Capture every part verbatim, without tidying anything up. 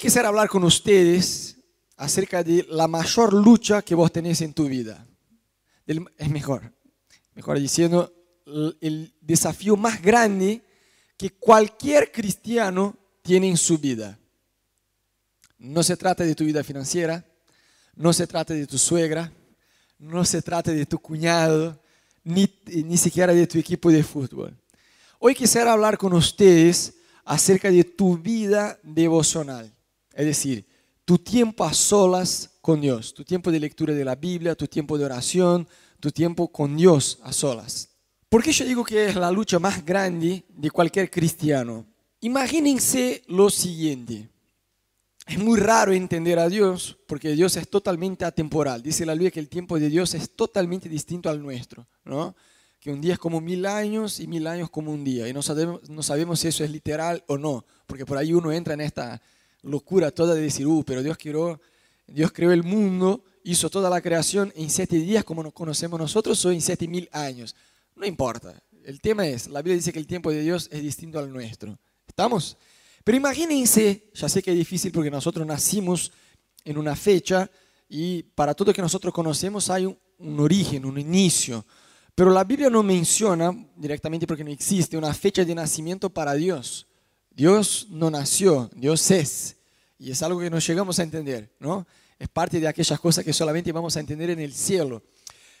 quisiera hablar con ustedes acerca de la mayor lucha que vos tenés en tu vida. El, es mejor, mejor diciendo, el, el desafío más grande que cualquier cristiano tiene en su vida. No se trata de tu vida financiera, no se trata de tu suegra, no se trata de tu cuñado, ni, ni siquiera de tu equipo de fútbol. Hoy quisiera hablar con ustedes acerca de tu vida devocional, es decir, tu tiempo a solas con Dios, tu tiempo de lectura de la Biblia, tu tiempo de oración, tu tiempo con Dios a solas. ¿Por qué yo digo que es la lucha más grande de cualquier cristiano? Imagínense lo siguiente, es muy raro entender a Dios porque Dios es totalmente atemporal. Dice la Biblia que el tiempo de Dios es totalmente distinto al nuestro, ¿no? Que un día es como mil años y mil años como un día. Y no sabemos, no sabemos si eso es literal o no, porque por ahí uno entra en esta locura toda de decir, uh, pero Dios creó, Dios creó el mundo, hizo toda la creación en siete días como nos conocemos nosotros o en siete mil años. No importa, el tema es, la Biblia dice que el tiempo de Dios es distinto al nuestro. ¿Estamos? Pero imagínense, ya sé que es difícil porque nosotros nacimos en una fecha y para todo lo que nosotros conocemos hay un, un origen, un inicio. Pero la Biblia no menciona directamente porque no existe una fecha de nacimiento para Dios. Dios no nació, Dios es. Y es algo que no llegamos a entender, ¿no? Es parte de aquellas cosas que solamente vamos a entender en el cielo.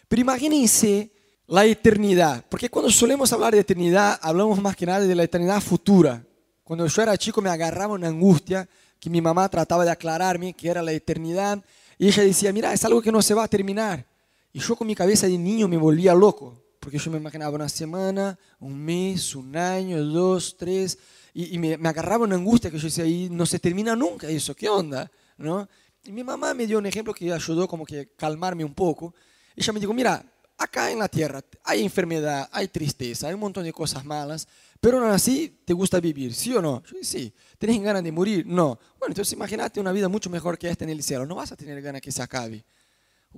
Pero imagínense la eternidad. Porque cuando solemos hablar de eternidad, hablamos más que nada de la eternidad futura. Cuando yo era chico me agarraba una angustia que mi mamá trataba de aclararme, que era la eternidad. Y ella decía, mira, es algo que no se va a terminar. Y yo con mi cabeza de niño me volvía loco, porque yo me imaginaba una semana, un mes, un año, dos, tres, y, y me, me agarraba una angustia que yo decía, y no se termina nunca eso, ¿qué onda? ¿No? Y mi mamá me dio un ejemplo que ayudó como que a calmarme un poco. Ella me dijo, mira, acá en la tierra hay enfermedad, hay tristeza, hay un montón de cosas malas, pero aún así te gusta vivir, ¿sí o no? Yo dije, sí. ¿Tenés ganas de morir? No. Bueno, entonces imagínate una vida mucho mejor que esta en el cielo, no vas a tener ganas que se acabe.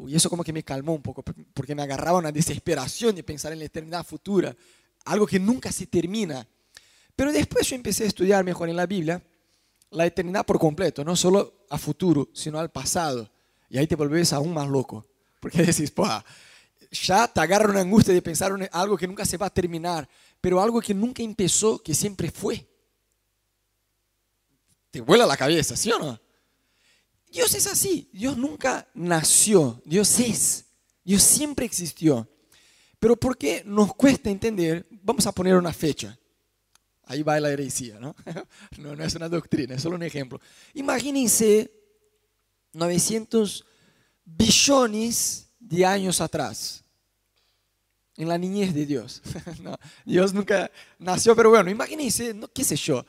Y eso como que me calmó un poco, porque me agarraba una desesperación de pensar en la eternidad futura, algo que nunca se termina. Pero después yo empecé a estudiar mejor en la Biblia, la eternidad por completo, no solo a futuro, sino al pasado. Y ahí te volvés aún más loco, porque decís, ¡pua! Ya te agarra una angustia de pensar en algo que nunca se va a terminar, pero algo que nunca empezó, que siempre fue. Te vuela la cabeza, ¿sí o no? Dios es así, Dios nunca nació, Dios es, Dios siempre existió. Pero ¿por qué nos cuesta entender? Vamos a poner una fecha. Ahí va la heresía, ¿no? No, no es una doctrina, es solo un ejemplo. Imagínense novecientos billones de años atrás, en la niñez de Dios. No, Dios nunca nació, pero bueno, imagínense, no, qué sé yo.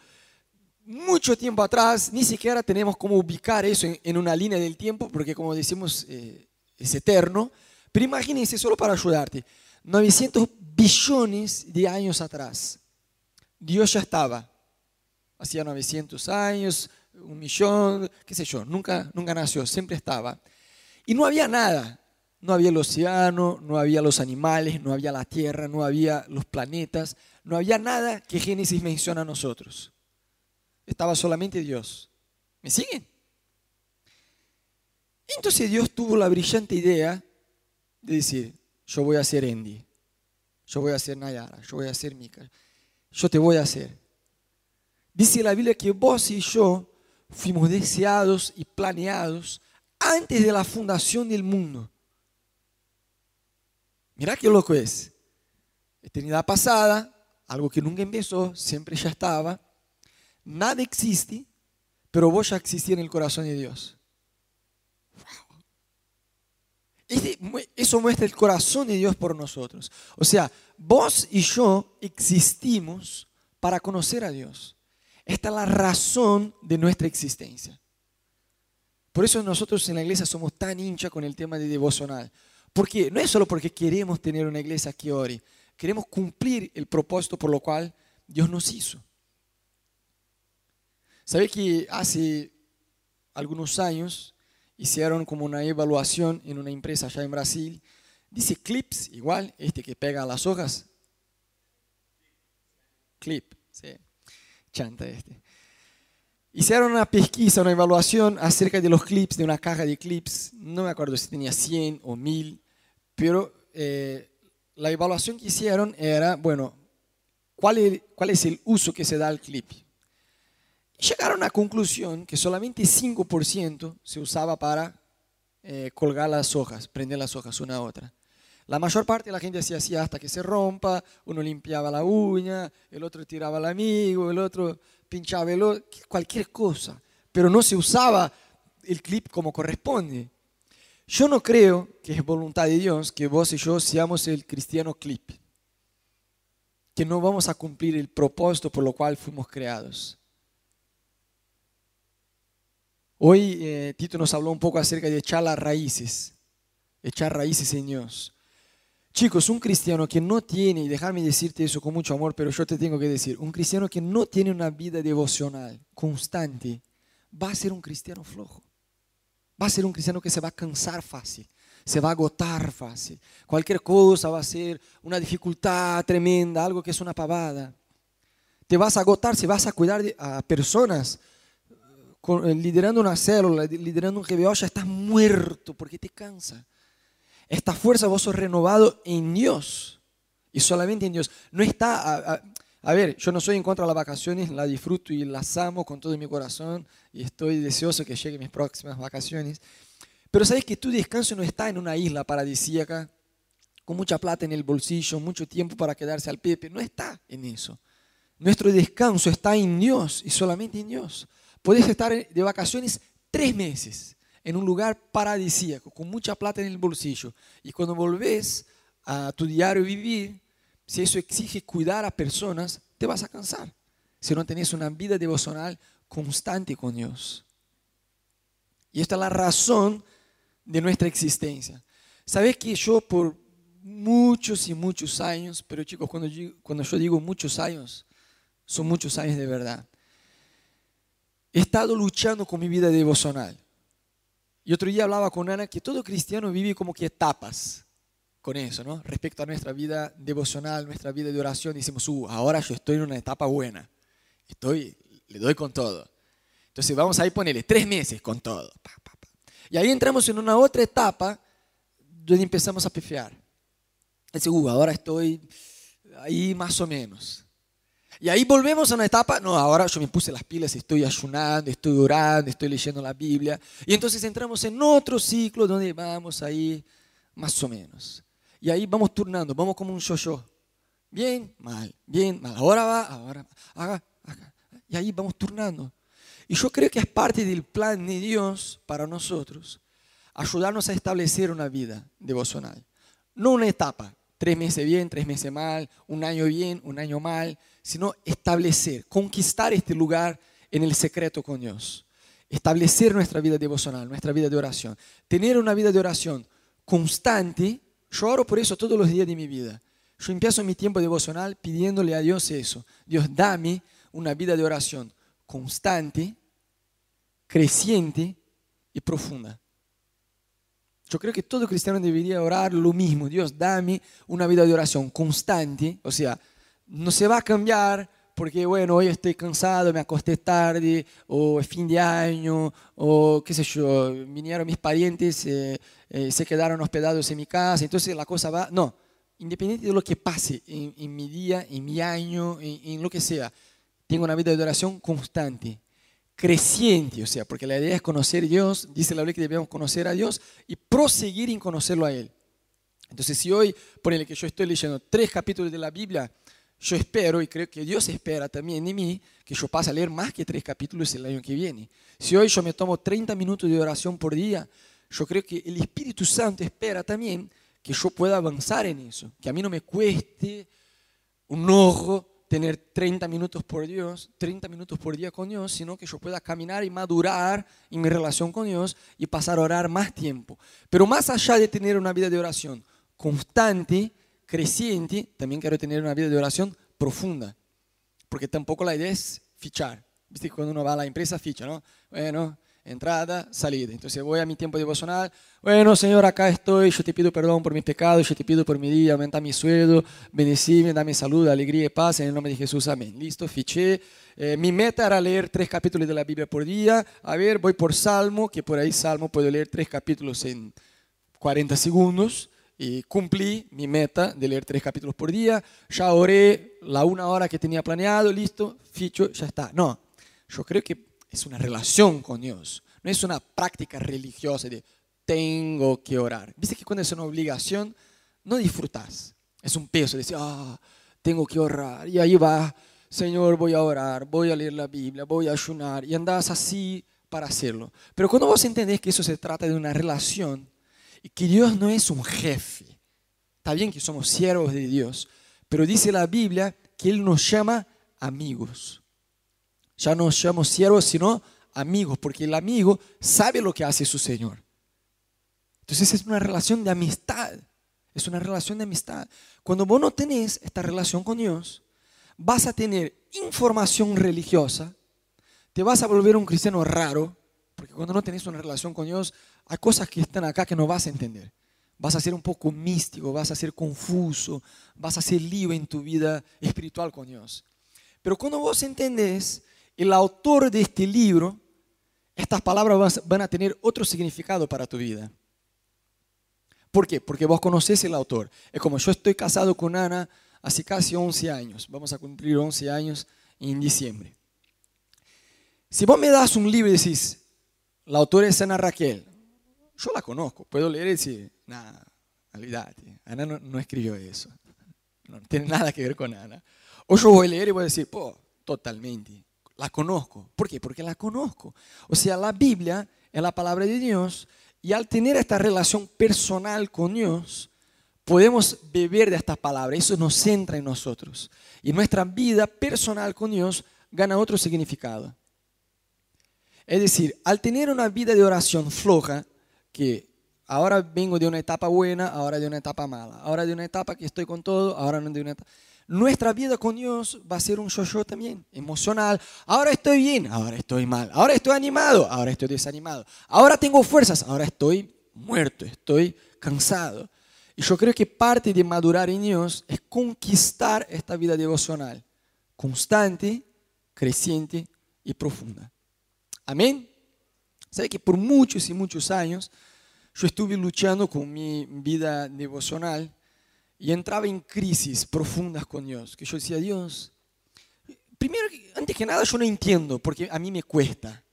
Mucho tiempo atrás, ni siquiera tenemos cómo ubicar eso en, en una línea del tiempo, porque como decimos, eh, es eterno. Pero imagínense, solo para ayudarte, novecientos billones de años atrás. Dios ya estaba. Hacía novecientos años, un millón, qué sé yo, nunca, nunca nació, siempre estaba. Y no había nada. No había el océano, no había los animales, no había la tierra, no había los planetas, no había nada que Génesis menciona a nosotros. Estaba solamente Dios. ¿Me siguen? Entonces Dios tuvo la brillante idea de decir, yo voy a ser Andy, yo voy a ser Nayara, yo voy a ser Mika, yo te voy a hacer. Dice la Biblia que vos y yo fuimos deseados y planeados antes de la fundación del mundo. Mirá qué loco es. Eternidad pasada, algo que nunca empezó, siempre ya estaba. Nada existe, pero vos ya existís en el corazón de Dios. Eso muestra el corazón de Dios por nosotros. O sea, vos y yo existimos para conocer a Dios. Esta es la razón de nuestra existencia. Por eso nosotros en la iglesia somos tan hinchas con el tema de devocional. Porque no es solo porque queremos tener una iglesia que ore. Queremos cumplir el propósito por lo cual Dios nos hizo. ¿Sabes que hace algunos años hicieron como una evaluación en una empresa allá en Brasil? Dice clips, igual, este que pega las hojas. Clip, sí. Chanta este. Hicieron una pesquisa, una evaluación acerca de los clips, de una caja de clips. No me acuerdo si tenía cien o mil, pero eh, la evaluación que hicieron era, bueno, ¿cuál es, cuál es el uso que se da al clip? Llegaron a la conclusión que solamente cinco por ciento se usaba para eh, colgar las hojas, prender las hojas una a otra. La mayor parte de la gente hacía así hasta que se rompa, uno limpiaba la uña, el otro tiraba al amigo, el otro pinchaba el otro, cualquier cosa. Pero no se usaba el clip como corresponde. Yo no creo que es voluntad de Dios que vos y yo seamos el cristiano clip, que no vamos a cumplir el propósito por lo cual fuimos creados. Hoy eh, Tito nos habló un poco acerca de echar las raíces, echar raíces en Dios. Chicos, un cristiano que no tiene, y dejarme decirte eso con mucho amor, pero yo te tengo que decir, un cristiano que no tiene una vida devocional constante, va a ser un cristiano flojo. Va a ser un cristiano que se va a cansar fácil, se va a agotar fácil. Cualquier cosa va a ser una dificultad tremenda, algo que es una pavada. Te vas a agotar si vas a cuidar de, a personas, con, liderando una célula, liderando un G B O, ya estás muerto porque te cansa. Esta fuerza vos sos renovado en Dios y solamente en Dios. No está, a, a, a ver, yo no soy en contra de las vacaciones, las disfruto y las amo con todo mi corazón y estoy deseoso que lleguen mis próximas vacaciones. Pero sabes que tu descanso no está en una isla paradisíaca, con mucha plata en el bolsillo, mucho tiempo para quedarse al Pepe, no está en eso. Nuestro descanso está en Dios y solamente en Dios. Podés estar de vacaciones tres meses en un lugar paradisíaco, con mucha plata en el bolsillo. Y cuando volvés a tu diario vivir, si eso exige cuidar a personas, te vas a cansar. Si no tenés una vida devocional constante con Dios. Y esta es la razón de nuestra existencia. Sabés que yo por muchos y muchos años, pero chicos, cuando yo, cuando yo digo muchos años, son muchos años de verdad. He estado luchando con mi vida devocional. Y otro día hablaba con Ana que todo cristiano vive como que etapas con eso, ¿no? Respecto a nuestra vida devocional, nuestra vida de oración, decimos, uh, ahora yo estoy en una etapa buena, estoy, le doy con todo. Entonces vamos ahí a ponerle tres meses con todo. Pa, pa, pa. Y ahí entramos en una otra etapa donde empezamos a pifiar. Dice, uh, ahora estoy ahí más o menos. Y ahí volvemos a una etapa, no, ahora yo me puse las pilas, estoy ayunando, estoy orando, estoy leyendo la Biblia. Y entonces entramos en otro ciclo donde vamos ahí más o menos. Y ahí vamos turnando, vamos como un yo-yo. Bien, mal, bien, mal. Ahora va, ahora va, acá, acá. Y ahí vamos turnando. Y yo creo que es parte del plan de Dios para nosotros, ayudarnos a establecer una vida devocional. No una etapa, tres meses bien, tres meses mal, un año bien, un año mal, sino establecer, conquistar este lugar en el secreto con Dios. Establecer nuestra vida devocional, nuestra vida de oración. Tener una vida de oración constante. Yo oro por eso todos los días de mi vida. Yo empiezo mi tiempo devocional pidiéndole a Dios eso. Dios, dame una vida de oración constante, creciente y profunda. Yo creo que todo cristiano debería orar lo mismo. Dios, dame una vida de oración constante, o sea, no se va a cambiar porque, bueno, hoy estoy cansado, me acosté tarde, o es fin de año, o qué sé yo, vinieron mis parientes, eh, eh, se quedaron hospedados en mi casa, entonces la cosa va... No, independiente de lo que pase en, en mi día, en mi año, en, en lo que sea, tengo una vida de oración constante, creciente, o sea, porque la idea es conocer a Dios, dice la Biblia que debemos conocer a Dios y proseguir en conocerlo a Él. Entonces, si hoy, ponele que yo estoy leyendo tres capítulos de la Biblia, yo espero, y creo que Dios espera también de mí, que yo pase a leer más que tres capítulos el año que viene. Si hoy yo me tomo treinta minutos de oración por día, yo creo que el Espíritu Santo espera también que yo pueda avanzar en eso. Que a mí no me cueste un ojo tener treinta minutos por Dios, treinta minutos por día con Dios, sino que yo pueda caminar y madurar en mi relación con Dios y pasar a orar más tiempo. Pero más allá de tener una vida de oración constante, creciente, también quiero tener una vida de oración profunda, porque tampoco la idea es fichar, ¿viste? Cuando uno va a la empresa ficha, ¿no? Bueno, entrada, salida. Entonces voy a mi tiempo devocional. Bueno, Señor, acá estoy, yo te pido perdón por mis pecados, yo te pido por mi día, aumenta mi sueldo, bendecime, dame salud, alegría y paz, en el nombre de Jesús, amén. Listo, fiché. Eh, mi meta era leer tres capítulos de la Biblia por día. A ver, voy por Salmo, que por ahí Salmo puedo leer tres capítulos en cuarenta segundos. Y cumplí mi meta de leer tres capítulos por día. Ya oré la una hora que tenía planeado, listo, ficho, ya está. No, yo creo que es una relación con Dios. No es una práctica religiosa de tengo que orar. Viste que cuando es una obligación, no disfrutas. Es un peso, decir, ah, oh, tengo que orar. Y ahí va, Señor, voy a orar, voy a leer la Biblia, voy a ayunar. Y andás así para hacerlo. Pero cuando vos entendés que eso se trata de una relación, y que Dios no es un jefe. Está bien que somos siervos de Dios, pero dice la Biblia que Él nos llama amigos. Ya no nos llamamos siervos, sino amigos, porque el amigo sabe lo que hace su Señor. Entonces es una relación de amistad. Es una relación de amistad. Cuando vos no tenés esta relación con Dios, vas a tener información religiosa, te vas a volver un cristiano raro, porque cuando no tenés una relación con Dios, hay cosas que están acá que no vas a entender. Vas a ser un poco místico, vas a ser confuso, vas a ser lío en tu vida espiritual con Dios. Pero cuando vos entendés, el autor de este libro, estas palabras van a tener otro significado para tu vida. ¿Por qué? Porque vos conocés el autor. Es como yo estoy casado con Ana hace casi once años. Vamos a cumplir once años en diciembre. Si vos me das un libro y decís, la autora es Ana Raquel, yo la conozco, puedo leer y decir, nada, olvídate, Ana no, no escribió eso, no tiene nada que ver con Ana. O yo voy a leer y voy a decir, po, totalmente, la conozco. ¿Por qué? Porque la conozco. O sea, la Biblia es la palabra de Dios y al tener esta relación personal con Dios, podemos beber de esta palabra, eso nos centra en nosotros. Y nuestra vida personal con Dios gana otro significado. Es decir, al tener una vida de oración floja, que ahora vengo de una etapa buena, ahora de una etapa mala, ahora de una etapa que estoy con todo, ahora no de una etapa. Nuestra vida con Dios va a ser un yo-yo también, emocional. Ahora estoy bien, ahora estoy mal, ahora estoy animado, ahora estoy desanimado, ahora tengo fuerzas, ahora estoy muerto, estoy cansado. Y yo creo que parte de madurar en Dios es conquistar esta vida devocional, constante, creciente y profunda. Amén. ¿Sabe que por muchos y muchos años yo estuve luchando con mi vida devocional y entraba en crisis profundas con Dios? Que yo decía, Dios, primero, antes que nada yo no entiendo porque a mí me cuesta.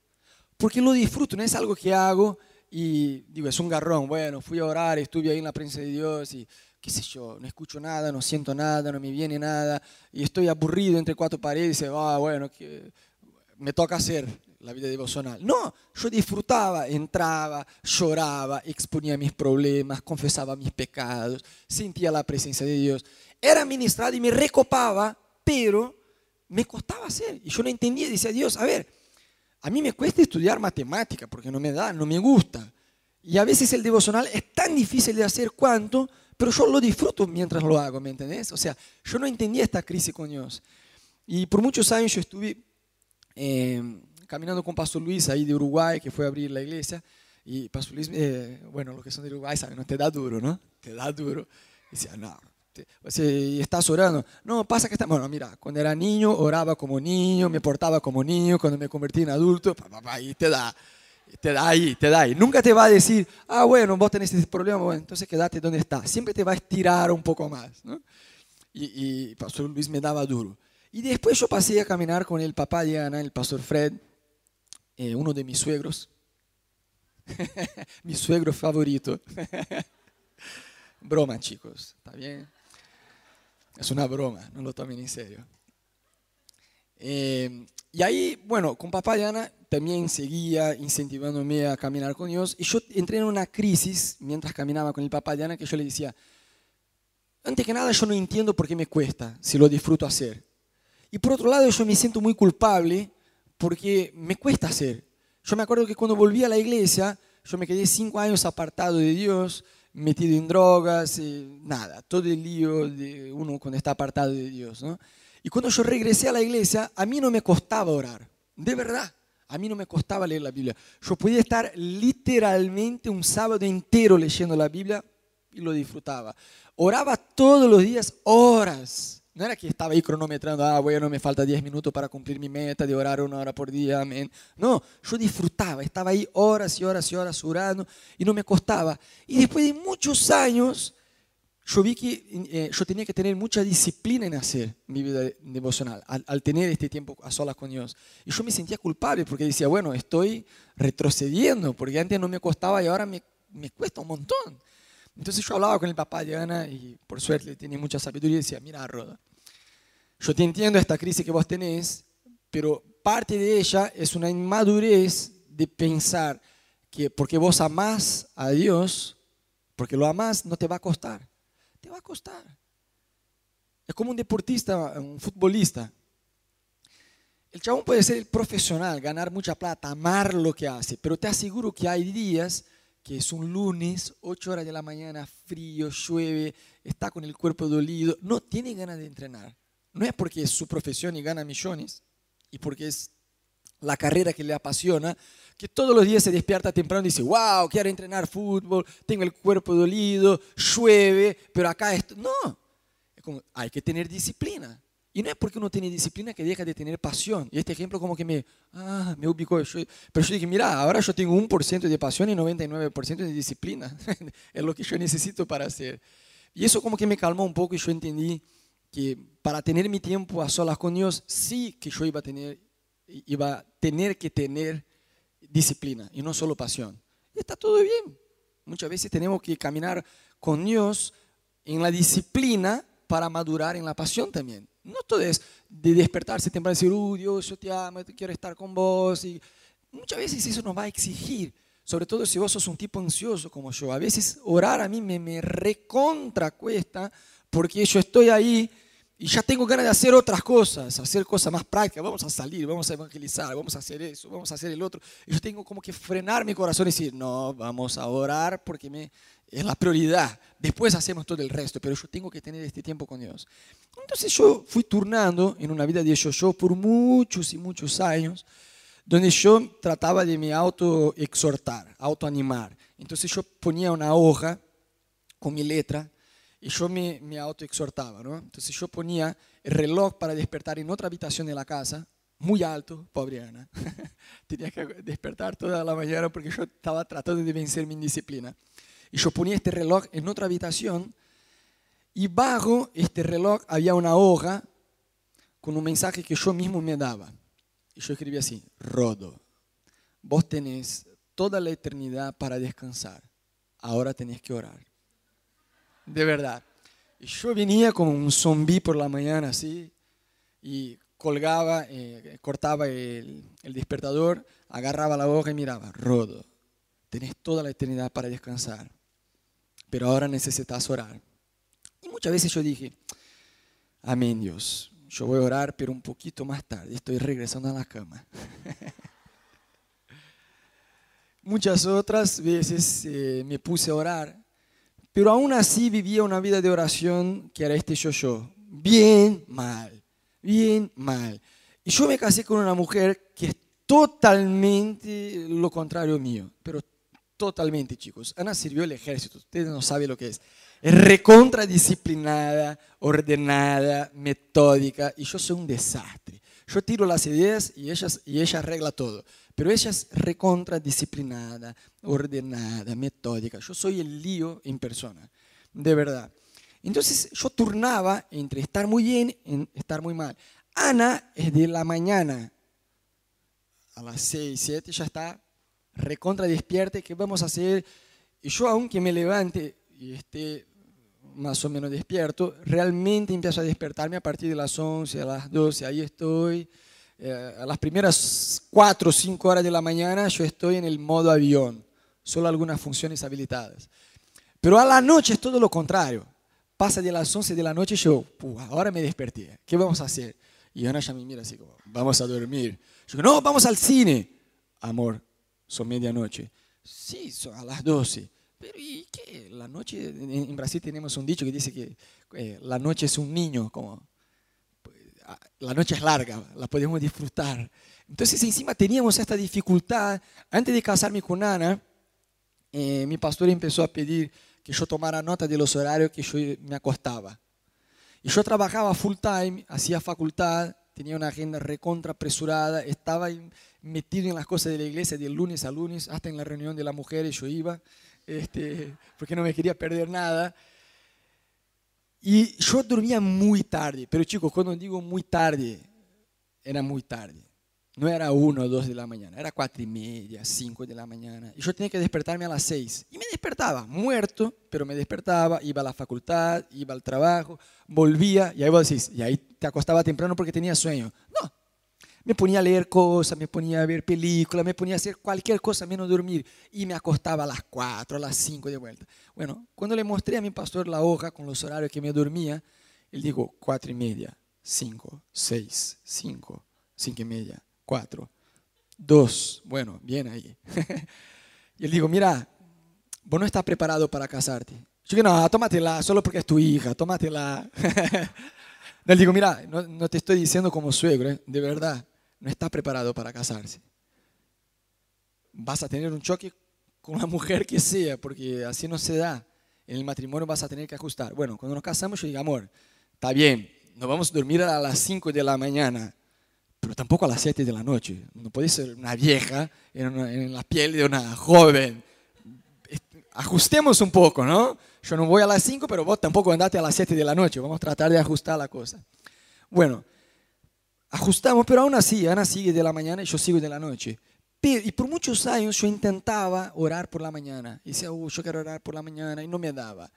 Porque lo disfruto, no es algo que hago y digo, es un garrón. Bueno, fui a orar, estuve ahí en la presencia de Dios y qué sé yo, no escucho nada, no siento nada, no me viene nada. Y estoy aburrido entre cuatro paredes y ah, oh, bueno, que me toca hacer la vida devocional. No, yo disfrutaba, entraba, lloraba, exponía mis problemas, confesaba mis pecados, sentía la presencia de Dios. Era ministrado y me recopaba, pero me costaba hacer. Y yo no entendía, decía Dios, a ver, a mí me cuesta estudiar matemática porque no me da, no me gusta. Y a veces el devocional es tan difícil de hacer cuanto, pero yo lo disfruto mientras lo hago, ¿me entendés? O sea, yo no entendía esta crisis con Dios. Y por muchos años yo estuve Eh, caminando con Pastor Luis ahí de Uruguay, que fue a abrir la iglesia, y Pastor Luis, eh, bueno, los que son de Uruguay saben, no te da duro, ¿no? Te da duro. Y decía, no, te, o sea, estás orando. No, pasa que está, bueno, mira, cuando era niño, oraba como niño, me portaba como niño, cuando me convertí en adulto, ahí te da, te da ahí, te da ahí. Nunca te va a decir, ah, bueno, vos tenés este problema, bueno, entonces quédate donde estás. Siempre te va a estirar un poco más, ¿no? Y, y Pastor Luis me daba duro. Y después yo pasé a caminar con el papá de Ana, el Pastor Fred, Eh, uno de mis suegros, mi suegro favorito. Broma, chicos, ¿está bien? Es una broma, no lo tomen en serio. Eh, y ahí, bueno, con papá y Ana también seguía incentivándome a caminar con Dios. Y yo entré en una crisis mientras caminaba con el papá y Ana que yo le decía, antes que nada yo no entiendo por qué me cuesta, si lo disfruto hacer. Y por otro lado yo me siento muy culpable porque me cuesta hacer. Yo me acuerdo que cuando volví a la iglesia, yo me quedé cinco años apartado de Dios, metido en drogas, eh, nada, todo el lío de uno cuando está apartado de Dios, ¿no? Y cuando yo regresé a la iglesia, a mí no me costaba orar, de verdad. A mí no me costaba leer la Biblia. Yo podía estar literalmente un sábado entero leyendo la Biblia y lo disfrutaba. Oraba todos los días horas. No era que estaba ahí cronometrando, ah, bueno, me falta diez minutos para cumplir mi meta de orar una hora por día, amén. No, yo disfrutaba, estaba ahí horas y horas y horas orando y no me costaba. Y después de muchos años, yo vi que eh, yo tenía que tener mucha disciplina en hacer mi vida devocional, al, al tener este tiempo a solas con Dios. Y yo me sentía culpable porque decía, bueno, estoy retrocediendo, porque antes no me costaba y ahora me, me cuesta un montón. Entonces yo hablaba con el papá de Ana y por suerte tenía mucha sabiduría y decía, mira, Roda, yo te entiendo esta crisis que vos tenés, pero parte de ella es una inmadurez de pensar que porque vos amás a Dios, porque lo amás, no te va a costar. Te va a costar. Es como un deportista, un futbolista. El chabón puede ser el profesional, ganar mucha plata, amar lo que hace, pero te aseguro que hay días que es un lunes, ocho horas de la mañana, frío, llueve, está con el cuerpo dolido, no tiene ganas de entrenar. No es porque es su profesión y gana millones, y porque es la carrera que le apasiona, que todos los días se despierta temprano y dice, wow, quiero entrenar fútbol, tengo el cuerpo dolido, llueve, pero acá esto... No, es como, hay que tener disciplina. Y no es porque uno tiene disciplina que deja de tener pasión. Y este ejemplo como que me, ah, me ubicó. Yo, pero yo dije, mira, ahora yo tengo un por ciento de pasión y noventa y nueve por ciento de disciplina. Es lo que yo necesito para hacer. Y eso como que me calmó un poco y yo entendí que para tener mi tiempo a solas con Dios, sí que yo iba a tener... iba a tener que tener disciplina y no solo pasión. Y está todo bien. Muchas veces tenemos que caminar con Dios en la disciplina para madurar en la pasión también. No todo es de despertarse temprano y decir, oh, Dios, yo te amo, quiero estar con vos. Y muchas veces eso nos va a exigir, sobre todo si vos sos un tipo ansioso como yo. A veces orar a mí me, me recontra cuesta porque yo estoy ahí y ya tengo ganas de hacer otras cosas, hacer cosas más prácticas. Vamos a salir, vamos a evangelizar, vamos a hacer eso, vamos a hacer el otro. Y yo tengo como que frenar mi corazón y decir, no, vamos a orar porque me, es la prioridad. Después hacemos todo el resto, pero yo tengo que tener este tiempo con Dios. Entonces yo fui turnando en una vida de yo-yo por muchos y muchos años, donde yo trataba de me auto-exhortar, auto-animar. Entonces yo ponía una hoja con mi letra, y yo me, me autoexhortaba, ¿no? Entonces yo ponía el reloj para despertar en otra habitación de la casa, muy alto, pobre Ana. Tenía que despertar toda la mañana porque yo estaba tratando de vencer mi indisciplina. Y yo ponía este reloj en otra habitación y bajo este reloj había una hoja con un mensaje que yo mismo me daba. Y yo escribía así, Rodo, vos tenés toda la eternidad para descansar, ahora tenés que orar. De verdad. Y yo venía como un zombi por la mañana así y colgaba, eh, cortaba el, el despertador, agarraba la hoja y miraba, Rodo, tenés toda la eternidad para descansar, pero ahora necesitas orar. Y muchas veces yo dije, amén Dios, yo voy a orar pero un poquito más tarde, estoy regresando a la cama. Muchas otras veces eh, me puse a orar. Pero aún así vivía una vida de oración que era este yo-yo. Bien mal, bien mal. Y yo me casé con una mujer que es totalmente lo contrario mío. Pero totalmente, chicos. Ana sirvió el ejército. Ustedes no saben lo que es. Es recontradisciplinada, ordenada, metódica. Y yo soy un desastre. Yo tiro las ideas y ella, y ella arregla todo. Pero ella es recontradisciplinada, ordenada, metódica. Yo soy el lío en persona, de verdad. Entonces yo turnaba entre estar muy bien y estar muy mal. Ana es de la mañana, a las seis, siete ya está recontra despierta. ¿Qué vamos a hacer? Y yo aunque me levante y esté más o menos despierto, realmente empiezo a despertarme a partir de las once, a las doce, ahí estoy. Eh, a las primeras cuatro o cinco horas de la mañana yo estoy en el modo avión, solo algunas funciones habilitadas. Pero a la noche es todo lo contrario. Pasa de las once de la noche y yo, ahora me desperté, ¿qué vamos a hacer? Y Ana ya me mira así como, vamos a dormir. Yo digo, no, vamos al cine. Amor, son medianoche. Sí, son a las doce. Pero ¿y qué? La noche, en Brasil tenemos un dicho que dice que eh, la noche es un niño, como... la noche es larga, la podemos disfrutar. Entonces encima teníamos esta dificultad. Antes de casarme con Ana, eh, mi pastor empezó a pedir que yo tomara nota de los horarios que yo me acostaba. Y yo trabajaba full time, hacía facultad, tenía una agenda recontra apresurada, estaba metido en las cosas de la iglesia de lunes a lunes, hasta en la reunión de las mujeres yo iba, este, porque no me quería perder nada. Y yo dormía muy tarde, pero chicos, cuando digo muy tarde, era muy tarde. No era una o dos de la mañana, era cuatro y media, cinco de la mañana. Y yo tenía que despertarme a las seis. Y me despertaba, muerto, pero me despertaba, iba a la facultad, iba al trabajo, volvía, y ahí vos decís, y ahí te acostaba temprano porque tenía sueño. No, me ponía a leer cosas, me ponía a ver películas, me ponía a hacer cualquier cosa menos dormir. Y me acostaba a las cuatro, a las cinco de vuelta. Bueno, cuando le mostré a mi pastor la hoja con los horarios que me dormía, él dijo, cuatro y media, cinco, seis, cinco, cinco y media. Cuatro, dos, bueno, bien ahí. Y él dijo, mira, vos no estás preparado para casarte. Yo digo, no, tómatela, solo porque es tu hija, tómatela. Él dijo, mira, no, no te estoy diciendo como suegro, ¿eh? De verdad, no estás preparado para casarse. Vas a tener un choque con la mujer que sea, porque así no se da. En el matrimonio vas a tener que ajustar. Bueno, cuando nos casamos, yo digo, amor, está bien, nos vamos a dormir a las cinco de la mañana. Pero tampoco a las siete de la noche. No podés ser una vieja en, una, en la piel de una joven. Ajustemos un poco, ¿no? Yo no voy a las cinco, pero vos tampoco andate a las siete de la noche. Vamos a tratar de ajustar la cosa. Bueno, ajustamos, pero aún así, Ana sigue de la mañana y yo sigo de la noche. Y por muchos años yo intentaba orar por la mañana. Y decía, oh, yo quiero orar por la mañana, y no me daba.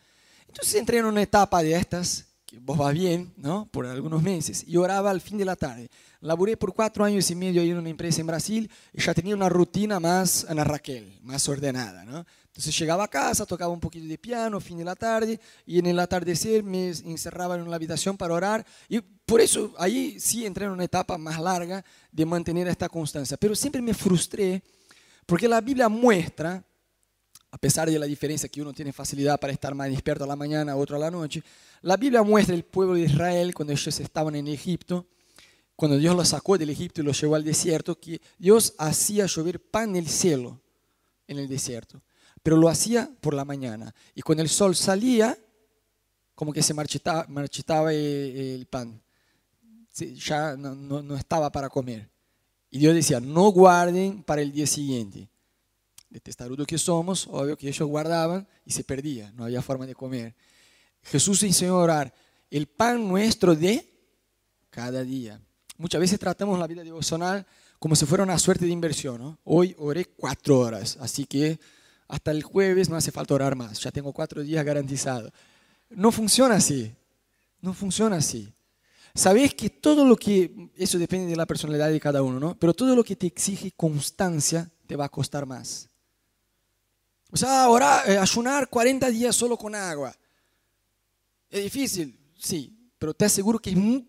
Entonces entré en una etapa de estas, vos vas bien, ¿no? Por algunos meses. Y oraba al fin de la tarde. Laboré por cuatro años y medio en una empresa en Brasil y ya tenía una rutina más Ana Raquel, más ordenada, ¿no? Entonces llegaba a casa, tocaba un poquito de piano, fin de la tarde, y en el atardecer me encerraba en la habitación para orar. Y por eso ahí sí entré en una etapa más larga de mantener esta constancia. Pero siempre me frustré porque la Biblia muestra, a pesar de la diferencia que uno tiene facilidad para estar más despierto a la mañana, otro a la noche, la Biblia muestra el pueblo de Israel cuando ellos estaban en Egipto, cuando Dios los sacó del Egipto y los llevó al desierto, que Dios hacía llover pan del cielo en el desierto, pero lo hacía por la mañana. Y cuando el sol salía, como que se marchitaba, marchitaba el pan, ya no, no, no estaba para comer. Y Dios decía, no guarden para el día siguiente. De testarudos que somos, obvio que ellos guardaban y se perdía, no había forma de comer. Jesús enseñó a orar, el pan nuestro de cada día. Muchas veces tratamos la vida devocional como si fuera una suerte de inversión, ¿no? Hoy oré cuatro horas, así que hasta el jueves no hace falta orar más, ya tengo cuatro días garantizados. No funciona así, no funciona así. Sabés que todo lo que, eso depende de la personalidad de cada uno, ¿no? Pero todo lo que te exige constancia te va a costar más. O sea, orar, eh, ayunar cuarenta días solo con agua. Es difícil, sí, pero te aseguro que es muy,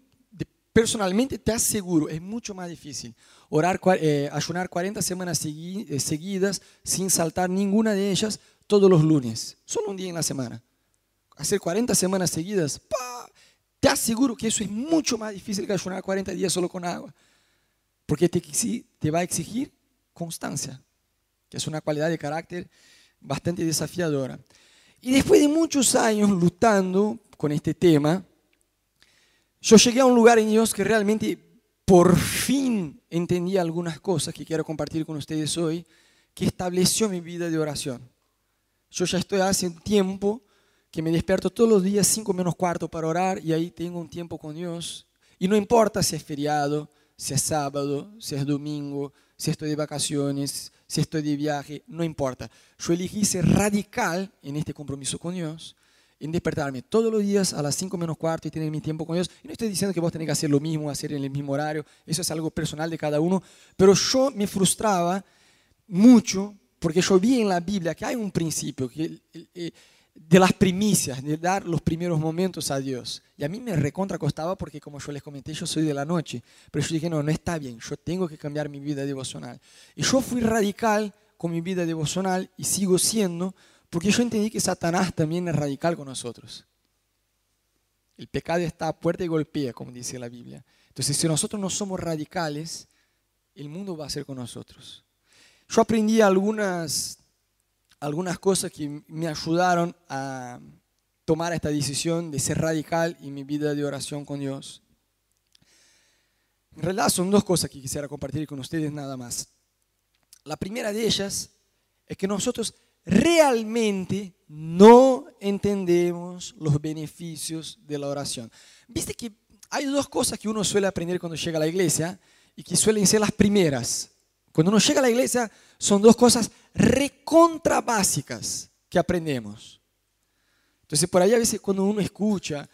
personalmente te aseguro, es mucho más difícil orar, eh, ayunar cuarenta semanas segui, eh, seguidas sin saltar ninguna de ellas todos los lunes, solo un día en la semana. Hacer cuarenta semanas seguidas, ¡pah! Te aseguro que eso es mucho más difícil que ayunar cuarenta días solo con agua, porque te, te va a exigir constancia, que es una cualidad de carácter bastante desafiadora. Y después de muchos años luchando con este tema, yo llegué a un lugar en Dios que realmente por fin entendí algunas cosas que quiero compartir con ustedes hoy, que estableció mi vida de oración. Yo ya estoy hace tiempo que me despierto todos los días cinco menos cuarto para orar y ahí tengo un tiempo con Dios. Y no importa si es feriado, si es sábado, si es domingo, si estoy de vacaciones, si estoy de viaje, no importa. Yo elegí ser radical en este compromiso con Dios, en despertarme todos los días a las cinco menos cuarto y tener mi tiempo con Dios. Y no estoy diciendo que vos tenés que hacer lo mismo, hacer en el mismo horario, eso es algo personal de cada uno. Pero yo me frustraba mucho porque yo vi en la Biblia que hay un principio que, de las primicias, de dar los primeros momentos a Dios. Y a mí me recontra costaba porque, como yo les comenté, yo soy de la noche. Pero yo dije, no, no está bien, yo tengo que cambiar mi vida devocional. Y yo fui radical con mi vida devocional y sigo siendo, porque yo entendí que Satanás también es radical con nosotros. El pecado está a puerta y golpea, como dice la Biblia. Entonces, si nosotros no somos radicales, el mundo va a ser con nosotros. Yo aprendí algunas, algunas cosas que me ayudaron a tomar esta decisión de ser radical en mi vida de oración con Dios. En realidad son dos cosas que quisiera compartir con ustedes nada más. La primera de ellas es que nosotros realmente no entendemos los beneficios de la oración. Viste que hay dos cosas que uno suele aprender cuando llega a la iglesia y que suelen ser las primeras. Cuando uno llega a la iglesia son dos cosas recontra básicas que aprendemos. Entonces por ahí a veces cuando uno escucha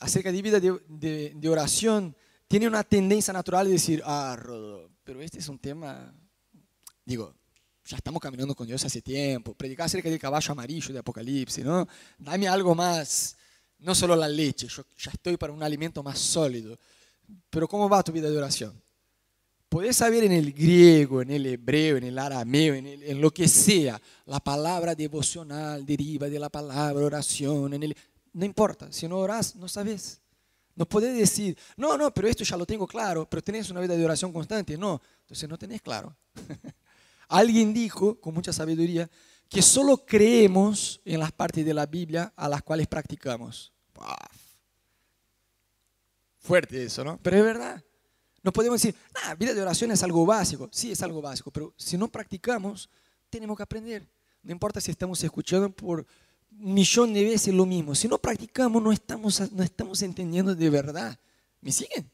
acerca de vida de, de, de oración, tiene una tendencia natural de decir, ah, Rodo, pero este es un tema, digo, ya estamos caminando con Dios hace tiempo, predicar acerca del caballo amarillo de Apocalipsis, ¿no? Dame algo más, no solo la leche, yo ya estoy para un alimento más sólido. Pero ¿cómo va tu vida de oración? Podés saber en el griego, en el hebreo, en el arameo, en, el, en lo que sea, la palabra devocional deriva de la palabra oración, en el, no importa, si no orás, no sabés. No podés decir, no, no, pero esto ya lo tengo claro, pero tenés una vida de oración constante. No, entonces no tenés claro. Alguien dijo, con mucha sabiduría, que solo creemos en las partes de la Biblia a las cuales practicamos. Uf. Fuerte eso, ¿no? Pero es verdad. No podemos decir, ah, vida de oración es algo básico. Sí, es algo básico, pero si no practicamos, tenemos que aprender. No importa si estamos escuchando por un millón de veces lo mismo. Si no practicamos, no estamos, no estamos entendiendo de verdad. ¿Me siguen?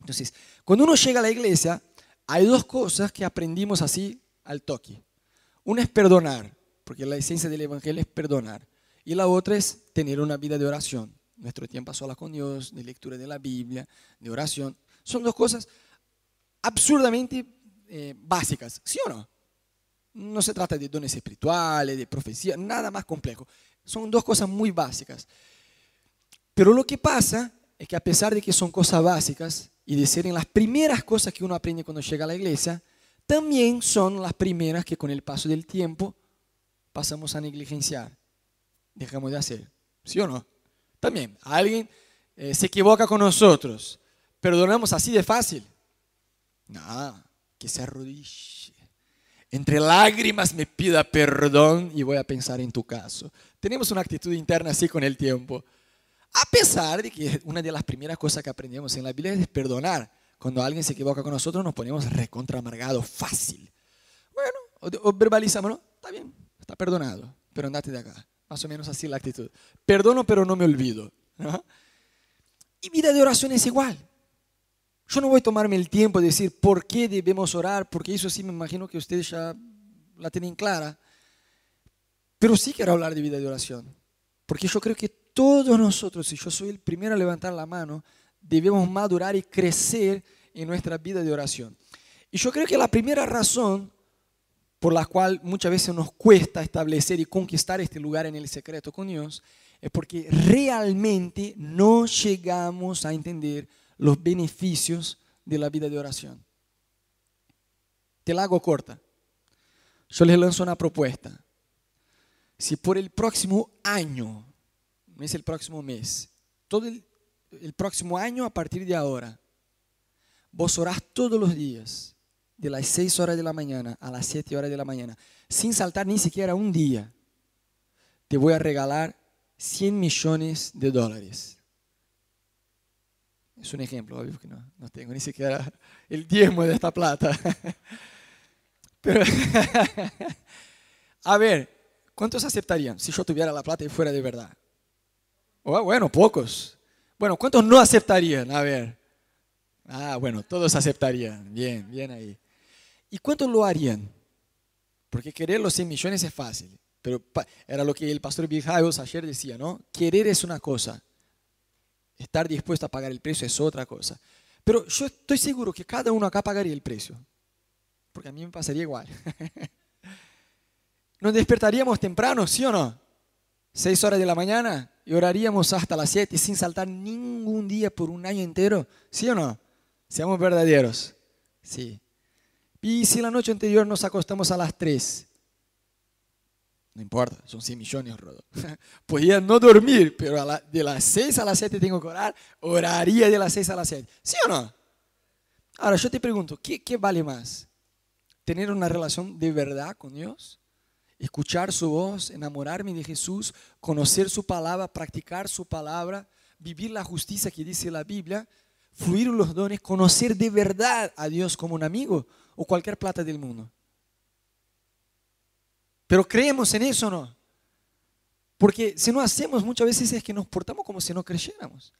Entonces, cuando uno llega a la iglesia, hay dos cosas que aprendimos así al toque. Una es perdonar, porque la esencia del evangelio es perdonar. Y la otra es tener una vida de oración. Nuestro tiempo a solas con Dios, de lectura de la Biblia, de oración. Son dos cosas absurdamente eh, básicas, ¿sí o no? No se trata de dones espirituales, de profecía, nada más complejo. Son dos cosas muy básicas. Pero lo que pasa es que a pesar de que son cosas básicas y de ser en las primeras cosas que uno aprende cuando llega a la iglesia, también son las primeras que con el paso del tiempo pasamos a negligenciar. Dejamos de hacer, ¿sí o no? También, alguien eh, se equivoca con nosotros. ¿Perdonamos así de fácil? No, que se arrodille. Entre lágrimas me pida perdón y voy a pensar en tu caso. Tenemos una actitud interna así con el tiempo. A pesar de que una de las primeras cosas que aprendemos en la Biblia es perdonar. Cuando alguien se equivoca con nosotros nos ponemos recontra amargados, fácil. Bueno, o verbalizamos, ¿no? Está bien, está perdonado, pero andate de acá. Más o menos así la actitud. Perdono pero no me olvido, ¿no? Y vida de oración es igual. Yo no voy a tomarme el tiempo de decir por qué debemos orar, porque eso sí me imagino que ustedes ya la tienen clara. Pero sí quiero hablar de vida de oración, porque yo creo que todos nosotros, y yo soy el primero a levantar la mano, debemos madurar y crecer en nuestra vida de oración. Y yo creo que la primera razón por la cual muchas veces nos cuesta establecer y conquistar este lugar en el secreto con Dios es porque realmente no llegamos a entender los beneficios de la vida de oración. Te la hago corta. Yo les lanzo una propuesta. Si por el próximo año, no es el próximo mes, todo el, el próximo año a partir de ahora, vos orás todos los días, de las seis horas de la mañana a las siete horas de la mañana, sin saltar ni siquiera un día, te voy a regalar cien millones de dólares. Es un ejemplo, obvio que no, no tengo ni siquiera el diezmo de esta plata. Pero, a ver, ¿cuántos aceptarían si yo tuviera la plata y fuera de verdad? Oh, bueno, pocos. Bueno, ¿cuántos no aceptarían? A ver. Ah, bueno, todos aceptarían. Bien, bien ahí. ¿Y cuántos lo harían? Porque querer los cien millones es fácil. Pero era lo que el pastor Vijayos ayer decía, ¿no? Querer es una cosa. Estar dispuesto a pagar el precio es otra cosa. Pero yo estoy seguro que cada uno acá pagaría el precio. Porque a mí me pasaría igual. Nos despertaríamos temprano, ¿sí o no? Seis horas de la mañana y oraríamos hasta las siete sin saltar ningún día por un año entero, ¿sí o no? Seamos verdaderos. Sí. Y si la noche anterior nos acostamos a las tres, No importa, son cien millones, Rodo. Podía no dormir, pero a la, de las seis a las siete tengo que orar, oraría de las seis a las siete. ¿Sí o no? Ahora yo te pregunto, ¿qué, qué vale más? ¿Tener una relación de verdad con Dios? ¿Escuchar su voz, enamorarme de Jesús, conocer su palabra, practicar su palabra, vivir la justicia que dice la Biblia, fluir los dones, conocer de verdad a Dios como un amigo o cualquier plata del mundo? ¿Pero creemos en eso o no? Porque si no hacemos muchas veces es que nos portamos como si no creyéramos.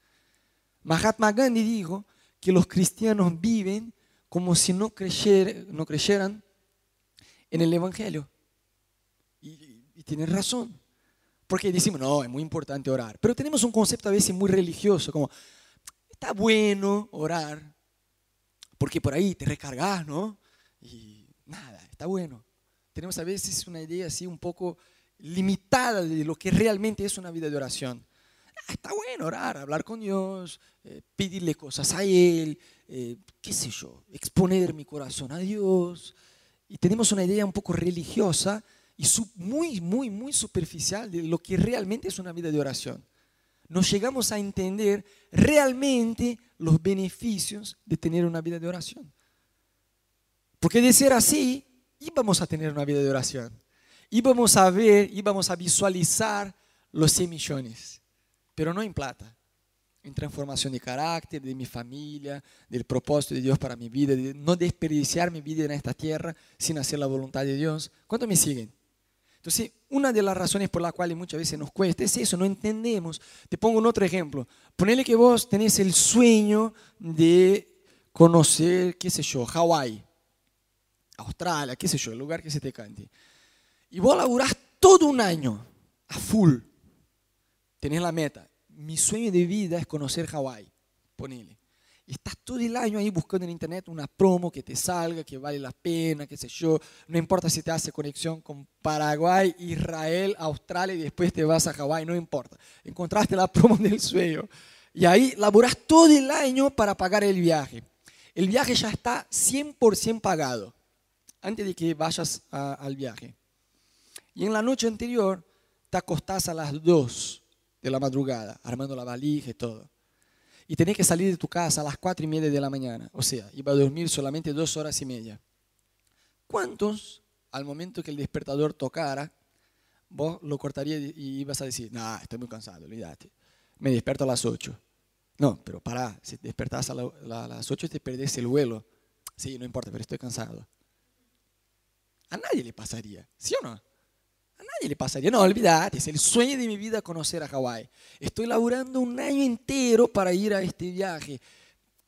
Mahatma Gandhi dijo que los cristianos viven como si no, creyer, no creyeran en el Evangelio. Y, y tienen razón. Porque decimos, no, es muy importante orar. Pero tenemos un concepto a veces muy religioso, como, está bueno orar, porque por ahí te recargas, ¿no? Y nada, está bueno. Tenemos a veces una idea así un poco limitada de lo que realmente es una vida de oración. Ah, está bueno orar, hablar con Dios, eh, pedirle cosas a Él, eh, qué sé yo, exponer mi corazón a Dios. Y tenemos una idea un poco religiosa y sub, muy, muy, muy superficial de lo que realmente es una vida de oración. No llegamos a entender realmente los beneficios de tener una vida de oración. Porque de ser así, íbamos a tener una vida de oración, íbamos a ver, íbamos a visualizar los cien millones, pero no en plata, en transformación de carácter, de mi familia, del propósito de Dios para mi vida, de no desperdiciar mi vida en esta tierra sin hacer la voluntad de Dios. ¿Cuántos me siguen? Entonces, una de las razones por las cuales muchas veces nos cuesta es eso, no entendemos. Te pongo un otro ejemplo. Ponele que vos tenés el sueño de conocer, qué sé yo, Hawái, Australia, qué sé yo, el lugar que se te cante. Y vos laburás todo un año a full. Tenés la meta. Mi sueño de vida es conocer Hawái. Ponele. Y estás todo el año ahí buscando en internet una promo que te salga, que vale la pena, qué sé yo. No importa si te hace conexión con Paraguay, Israel, Australia y después te vas a Hawái, no importa. Encontraste la promo del sueño. Y ahí laburás todo el año para pagar el viaje. El viaje ya está cien por ciento pagado antes de que vayas a, al viaje. Y en la noche anterior te acostás a las dos de la madrugada, armando la valija y todo. Y tenés que salir de tu casa a las cuatro y media de la mañana. O sea, iba a dormir solamente dos horas y media. ¿Cuántos, al momento que el despertador tocara, vos lo cortarías y ibas a decir, no, nah, estoy muy cansado, olvídate, me desperto a las ocho? No, pero pará, si te despertás a, la, la, a las ocho te perdés el vuelo. Sí, no importa, pero estoy cansado. A nadie le pasaría, ¿sí o no? A nadie le pasaría. No, olvídate, es el sueño de mi vida conocer a Hawái. Estoy laburando un año entero para ir a este viaje.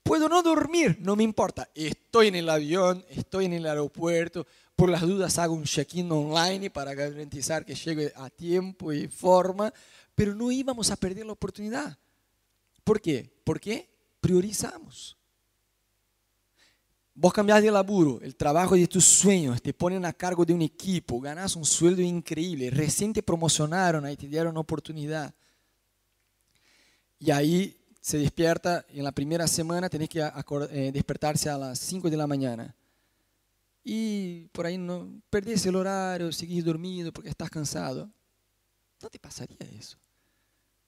Puedo no dormir, no me importa. Estoy en el avión, estoy en el aeropuerto. Por las dudas hago un check-in online para garantizar que llegue a tiempo y forma. Pero no íbamos a perder la oportunidad. ¿Por qué? Porque priorizamos. Vos cambiás de laburo, el trabajo de tus sueños, te ponen a cargo de un equipo, ganás un sueldo increíble, recién te promocionaron, ahí te dieron una oportunidad. Y ahí se despierta, en la primera semana tenés que despertarse a las cinco de la mañana. Y por ahí no, perdés el horario, seguís dormido porque estás cansado. No te pasaría eso.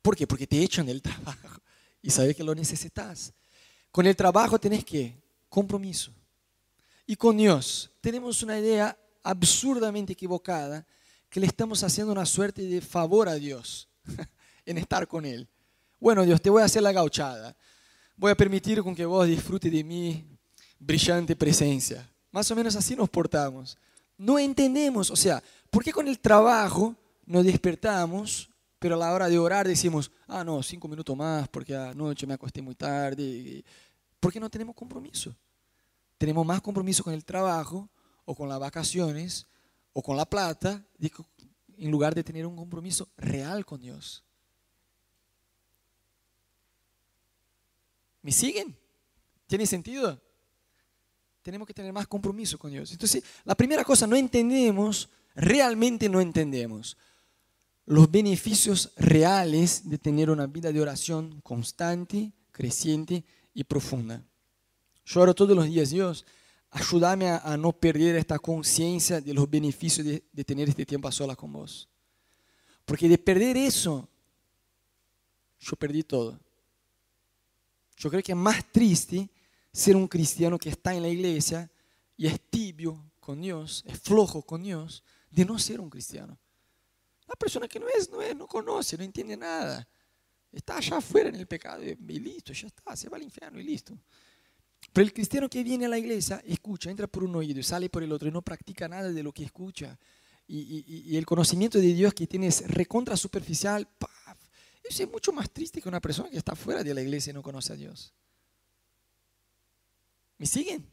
¿Por qué? Porque te echan del trabajo y sabés que lo necesitas. Con el trabajo tenés que compromiso. Y con Dios tenemos una idea absurdamente equivocada que le estamos haciendo una suerte de favor a Dios en estar con Él. Bueno, Dios, te voy a hacer la gauchada. Voy a permitir con que vos disfrutes de mi brillante presencia. Más o menos así nos portamos. No entendemos, o sea, ¿por qué con el trabajo nos despertamos, pero a la hora de orar decimos, ah, no, cinco minutos más porque anoche me acosté muy tarde? Y porque no tenemos compromiso. Tenemos más compromiso con el trabajo o con las vacaciones o con la plata en lugar de tener un compromiso real con Dios. ¿Me siguen? ¿Tiene sentido? Tenemos que tener más compromiso con Dios. Entonces, la primera cosa, no entendemos, realmente no entendemos los beneficios reales de tener una vida de oración constante, creciente y profunda. Yo oro todos los días, Dios, Ayúdame a, a no perder esta conciencia de los beneficios de, de tener este tiempo a solas con vos. Porque de perder eso, yo perdí todo. Yo creo que es más triste ser un cristiano que está en la iglesia y es tibio con Dios, es flojo con Dios, de no ser un cristiano. La persona que no es, no es, no conoce, no entiende nada. Está allá afuera en el pecado y listo, ya está, se va al infierno y listo. Pero el cristiano que viene a la iglesia, escucha, entra por un oído y sale por el otro y no practica nada de lo que escucha. Y, y, y el conocimiento de Dios que tiene es recontra superficial. ¡Paf! Eso es mucho más triste que una persona que está fuera de la iglesia y no conoce a Dios. ¿Me siguen?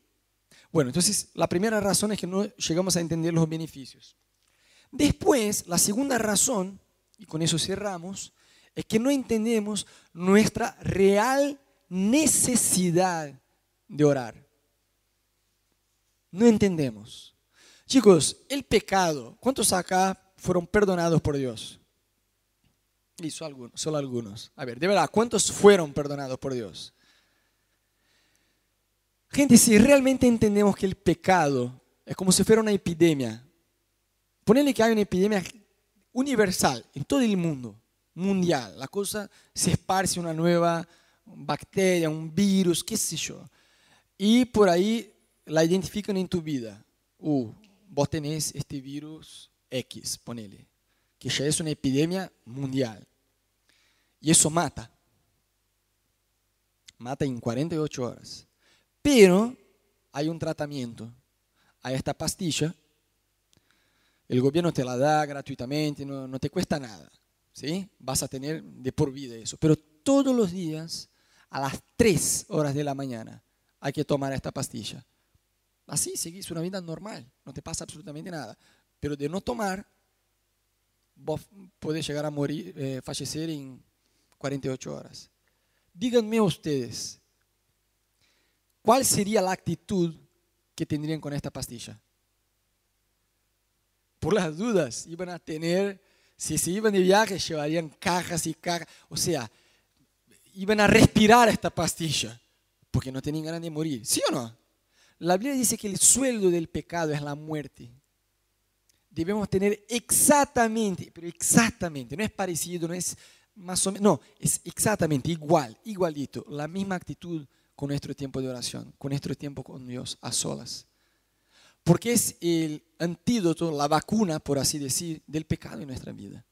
Bueno, entonces la primera razón es que no llegamos a entender los beneficios. Después, la segunda razón, y con eso cerramos, es que no entendemos nuestra real necesidad de orar. No entendemos. Chicos, el pecado, ¿cuántos acá fueron perdonados por Dios? Y solo algunos, solo algunos. A ver, de verdad, ¿cuántos fueron perdonados por Dios? Gente, si realmente entendemos que el pecado es como si fuera una epidemia, ponele que hay una epidemia universal en todo el mundo, mundial, la cosa se esparce, una nueva bacteria, un virus, qué sé yo, y por ahí la identifican en tu vida. Uh, vos tenés este virus X, ponele, que ya es una epidemia mundial. Y eso mata. Mata en cuarenta y ocho horas. Pero hay un tratamiento. Hay esta pastilla. El gobierno te la da gratuitamente, no, no te cuesta nada, ¿sí? Vas a tener de por vida eso. Pero todos los días, a las tres horas de la mañana, hay que tomar esta pastilla. Así seguís una vida normal, no te pasa absolutamente nada. Pero de no tomar, vos podés llegar a morir, eh, fallecer en cuarenta y ocho horas. Díganme ustedes, ¿cuál sería la actitud que tendrían con esta pastilla? Por las dudas, iban a tener, si se iban de viaje, llevarían cajas y cajas. O sea, iban a respirar esta pastilla, porque no tenían ganas de morir. ¿Sí o no? La Biblia dice que el sueldo del pecado es la muerte. Debemos tener exactamente, pero exactamente, no es parecido, no es más o menos, no, es exactamente igual, igualito, la misma actitud con nuestro tiempo de oración, con nuestro tiempo con Dios a solas. Porque es el antídoto, la vacuna, por así decir, del pecado en nuestra vida.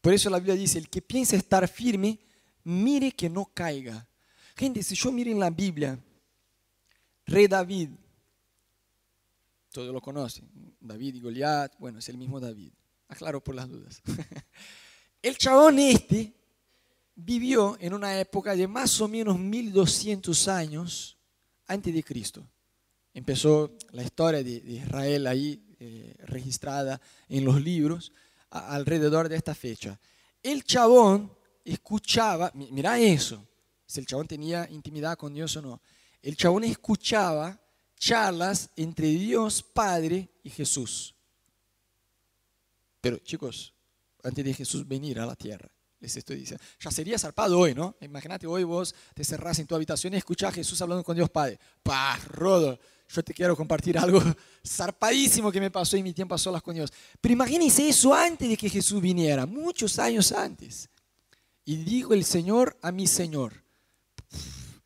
Por eso la Biblia dice, el que piensa estar firme, mire que no caiga. Gente, si yo miro en la Biblia, rey David, todos lo conocen, David y Goliat, bueno, es el mismo David, aclaro por las dudas. El chabón este vivió en una época de más o menos mil doscientos años antes de Cristo. Empezó la historia de, de Israel ahí, eh, registrada en los libros, a, alrededor de esta fecha. El chabón escuchaba, mirá eso, si el chabón tenía intimidad con Dios o no, el chabón escuchaba charlas entre Dios Padre y Jesús. Pero chicos, antes de Jesús venir a la tierra, les estoy diciendo, ya sería zarpado hoy, ¿no? Imagínate hoy vos te cerrás en tu habitación y escuchás a Jesús hablando con Dios Padre. ¡Pah, rodo! Yo te quiero compartir algo zarpadísimo que me pasó en mi tiempo a solas con Dios. Pero imagínense eso antes de que Jesús viniera, muchos años antes. Y dijo el Señor a mi Señor. Uf,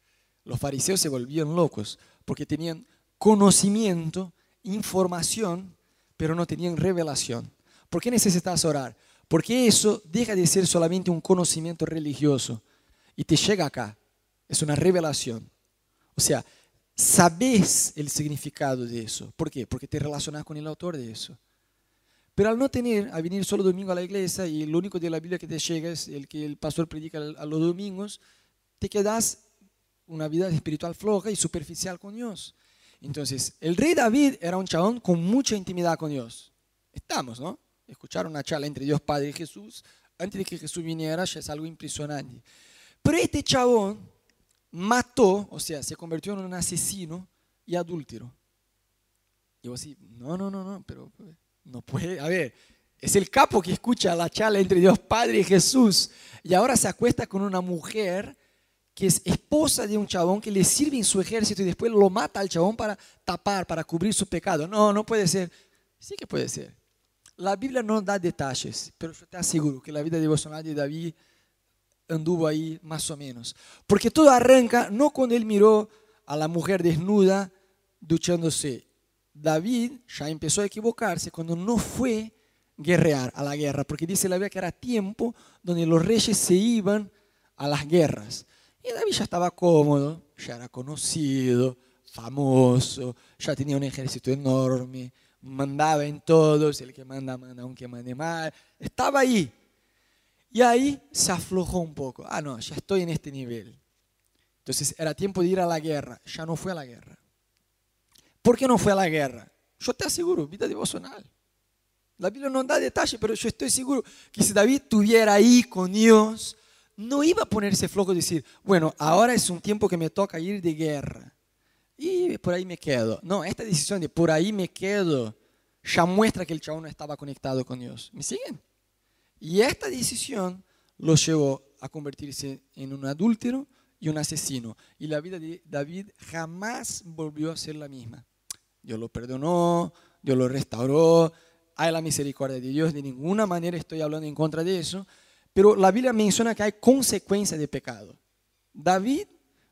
los fariseos se volvían locos porque tenían conocimiento, información, pero no tenían revelación. ¿Por qué necesitas orar? Porque eso deja de ser solamente un conocimiento religioso y te llega acá. Es una revelación. O sea, sabes el significado de eso. ¿Por qué? Porque te relacionas con el autor de eso. Pero al no tener a venir solo domingo a la iglesia y lo único de la Biblia que te llega es el que el pastor predica a los domingos, te quedas una vida espiritual floja y superficial con Dios. Entonces, el rey David era un chabón con mucha intimidad con Dios. Estamos, ¿no? Escuchar una charla entre Dios Padre y Jesús, antes de que Jesús viniera, ya es algo impresionante. Pero este chabón mató, o sea, se convirtió en un asesino y adúltero. Y vos decís, no, no, no, no, pero no puede, a ver, es el capo que escucha la charla entre Dios Padre y Jesús y ahora se acuesta con una mujer que es esposa de un chabón que le sirve en su ejército y después lo mata al chabón para tapar, para cubrir su pecado. No, no puede ser. Sí que puede ser. La Biblia no da detalles, pero yo te aseguro que la vida devocional de David anduvo ahí más o menos. Porque todo arranca no cuando él miró a la mujer desnuda duchándose. David ya empezó a equivocarse cuando no fue guerrear a la guerra, porque dice la Biblia que era tiempo donde los reyes se iban a las guerras. Y David ya estaba cómodo, ya era conocido, famoso, ya tenía un ejército enorme, mandaba en todos, el que manda, manda, aunque mande mal, estaba ahí. Y ahí se aflojó un poco. Ah, no, ya estoy en este nivel. Entonces era tiempo de ir a la guerra, ya no fue a la guerra. ¿Por qué no fue a la guerra? Yo te aseguro, vida devocional. La Biblia no da detalles, pero yo estoy seguro que si David estuviera ahí con Dios, no iba a ponerse flojo y decir, bueno, ahora es un tiempo que me toca ir de guerra y por ahí me quedo. No, esta decisión de por ahí me quedo ya muestra que el chabón no estaba conectado con Dios. ¿Me siguen? Y esta decisión lo llevó a convertirse en un adúltero y un asesino. Y la vida de David jamás volvió a ser la misma. Dios lo perdonó, Dios lo restauró. Hay la misericordia de Dios, de ninguna manera estoy hablando en contra de eso. Pero la Biblia menciona que hay consecuencias de pecado. David,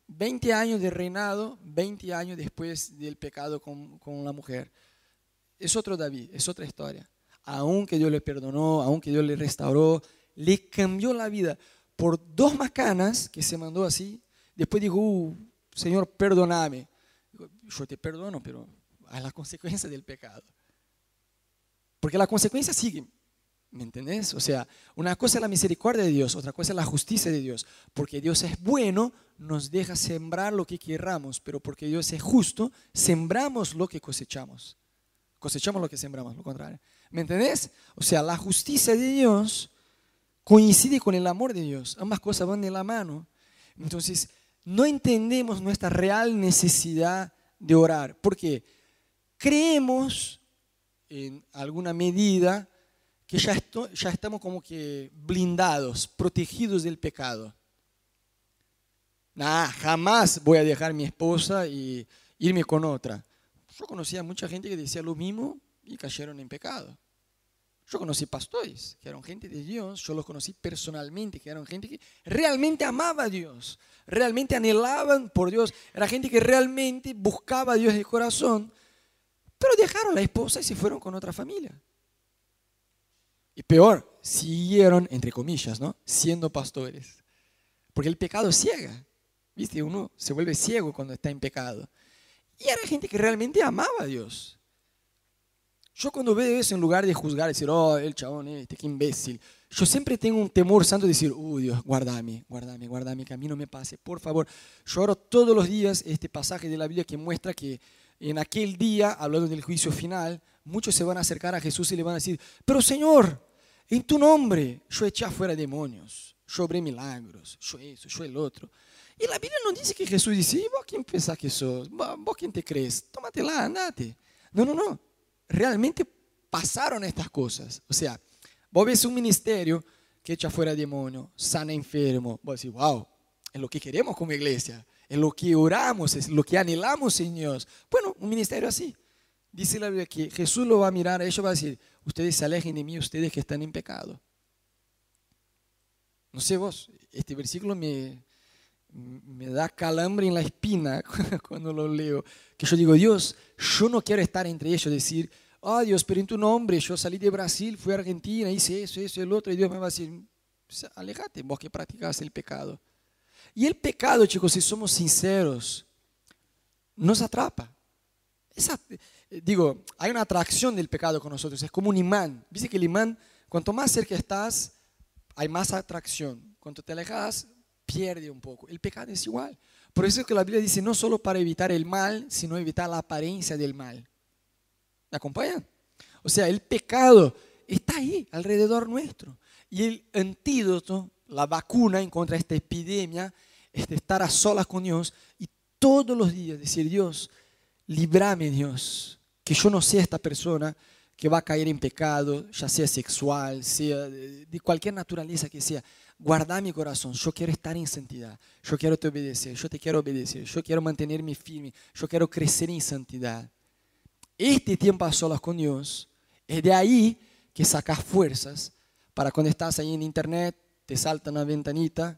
veinte años de reinado, veinte años después del pecado con, con la mujer. Es otro David, es otra historia. Aunque Dios le perdonó, aunque Dios le restauró, le cambió la vida por dos macanas que se mandó así. Después dijo, uh, Señor, perdóname. Yo te perdono, pero a la consecuencia del pecado. Porque la consecuencia sigue. ¿Me entendés? O sea, una cosa es la misericordia de Dios, otra cosa es la justicia de Dios. Porque Dios es bueno, nos deja sembrar lo que querramos, pero porque Dios es justo, sembramos lo que cosechamos. Cosechamos lo que sembramos, lo contrario. ¿Me entendés? O sea, la justicia de Dios coincide con el amor de Dios. Ambas cosas van de la mano. Entonces, no entendemos nuestra real necesidad de orar. ¿Por qué? Creemos en alguna medida que ya, esto, ya estamos como que blindados, protegidos del pecado. Nah, jamás voy a dejar a mi esposa y irme con otra. Yo conocía a mucha gente que decía lo mismo y cayeron en pecado. Yo conocí pastores que eran gente de Dios, yo los conocí personalmente, que eran gente que realmente amaba a Dios, realmente anhelaban por Dios, era gente que realmente buscaba a Dios de corazón, pero dejaron a la esposa y se fueron con otra familia. Y peor, siguieron, entre comillas, ¿no? Siendo pastores. Porque el pecado ciega. ¿Viste? Uno se vuelve ciego cuando está en pecado. Y era gente que realmente amaba a Dios. Yo cuando veo eso, en lugar de juzgar, decir, oh, el chabón este, qué imbécil. Yo siempre tengo un temor santo de decir, uy, Dios, guárdame, guárdame, guárdame, que a mí no me pase, por favor. Yo oro todos los días este pasaje de la Biblia que muestra que en aquel día, hablando del juicio final, muchos se van a acercar a Jesús y le van a decir, pero Señor, en tu nombre yo eché afuera demonios, yo obré milagros, yo eso, yo el otro. Y la Biblia no dice que Jesús dice, ¿vos quién pensás que sos? ¿Vos quién te crees? Tómate lá, andate. No, no, no. Realmente pasaron estas cosas. O sea, vos ves un ministerio que echa fuera demonios, sana enfermo. Vos decís, wow, es lo que queremos como iglesia, es lo que oramos, es lo que anhelamos en Dios. Bueno, un ministerio así. Dice la Biblia que Jesús lo va a mirar, ellos va a decir, ustedes se alejen de mí, ustedes que están en pecado. No sé vos, este versículo me, me da calambre en la espina cuando lo leo. Que yo digo, Dios, yo no quiero estar entre ellos, decir, oh Dios, pero en tu nombre, yo salí de Brasil, fui a Argentina, hice eso, eso, el otro, y Dios me va a decir, alejate vos que practicás el pecado. Y el pecado, chicos, si somos sinceros, nos atrapa. Esa, digo, hay una atracción del pecado con nosotros, es como un imán. Dice que el imán, cuanto más cerca estás, hay más atracción. Cuanto te alejas, pierde un poco. El pecado es igual. Por eso es que la Biblia dice, no solo para evitar el mal, sino evitar la apariencia del mal. ¿Me acompañan? O sea, el pecado está ahí, alrededor nuestro. Y el antídoto, la vacuna en contra de esta epidemia, es de estar a solas con Dios y todos los días decir, Dios, líbrame Dios, que yo no sea esta persona que va a caer en pecado, ya sea sexual, sea de cualquier naturaleza que sea, guarda mi corazón, yo quiero estar en santidad, yo quiero te obedecer, yo te quiero obedecer, yo quiero mantenerme firme, yo quiero crecer en santidad. Este tiempo a solas con Dios, es de ahí que sacas fuerzas para cuando estás ahí en internet, te salta una ventanita,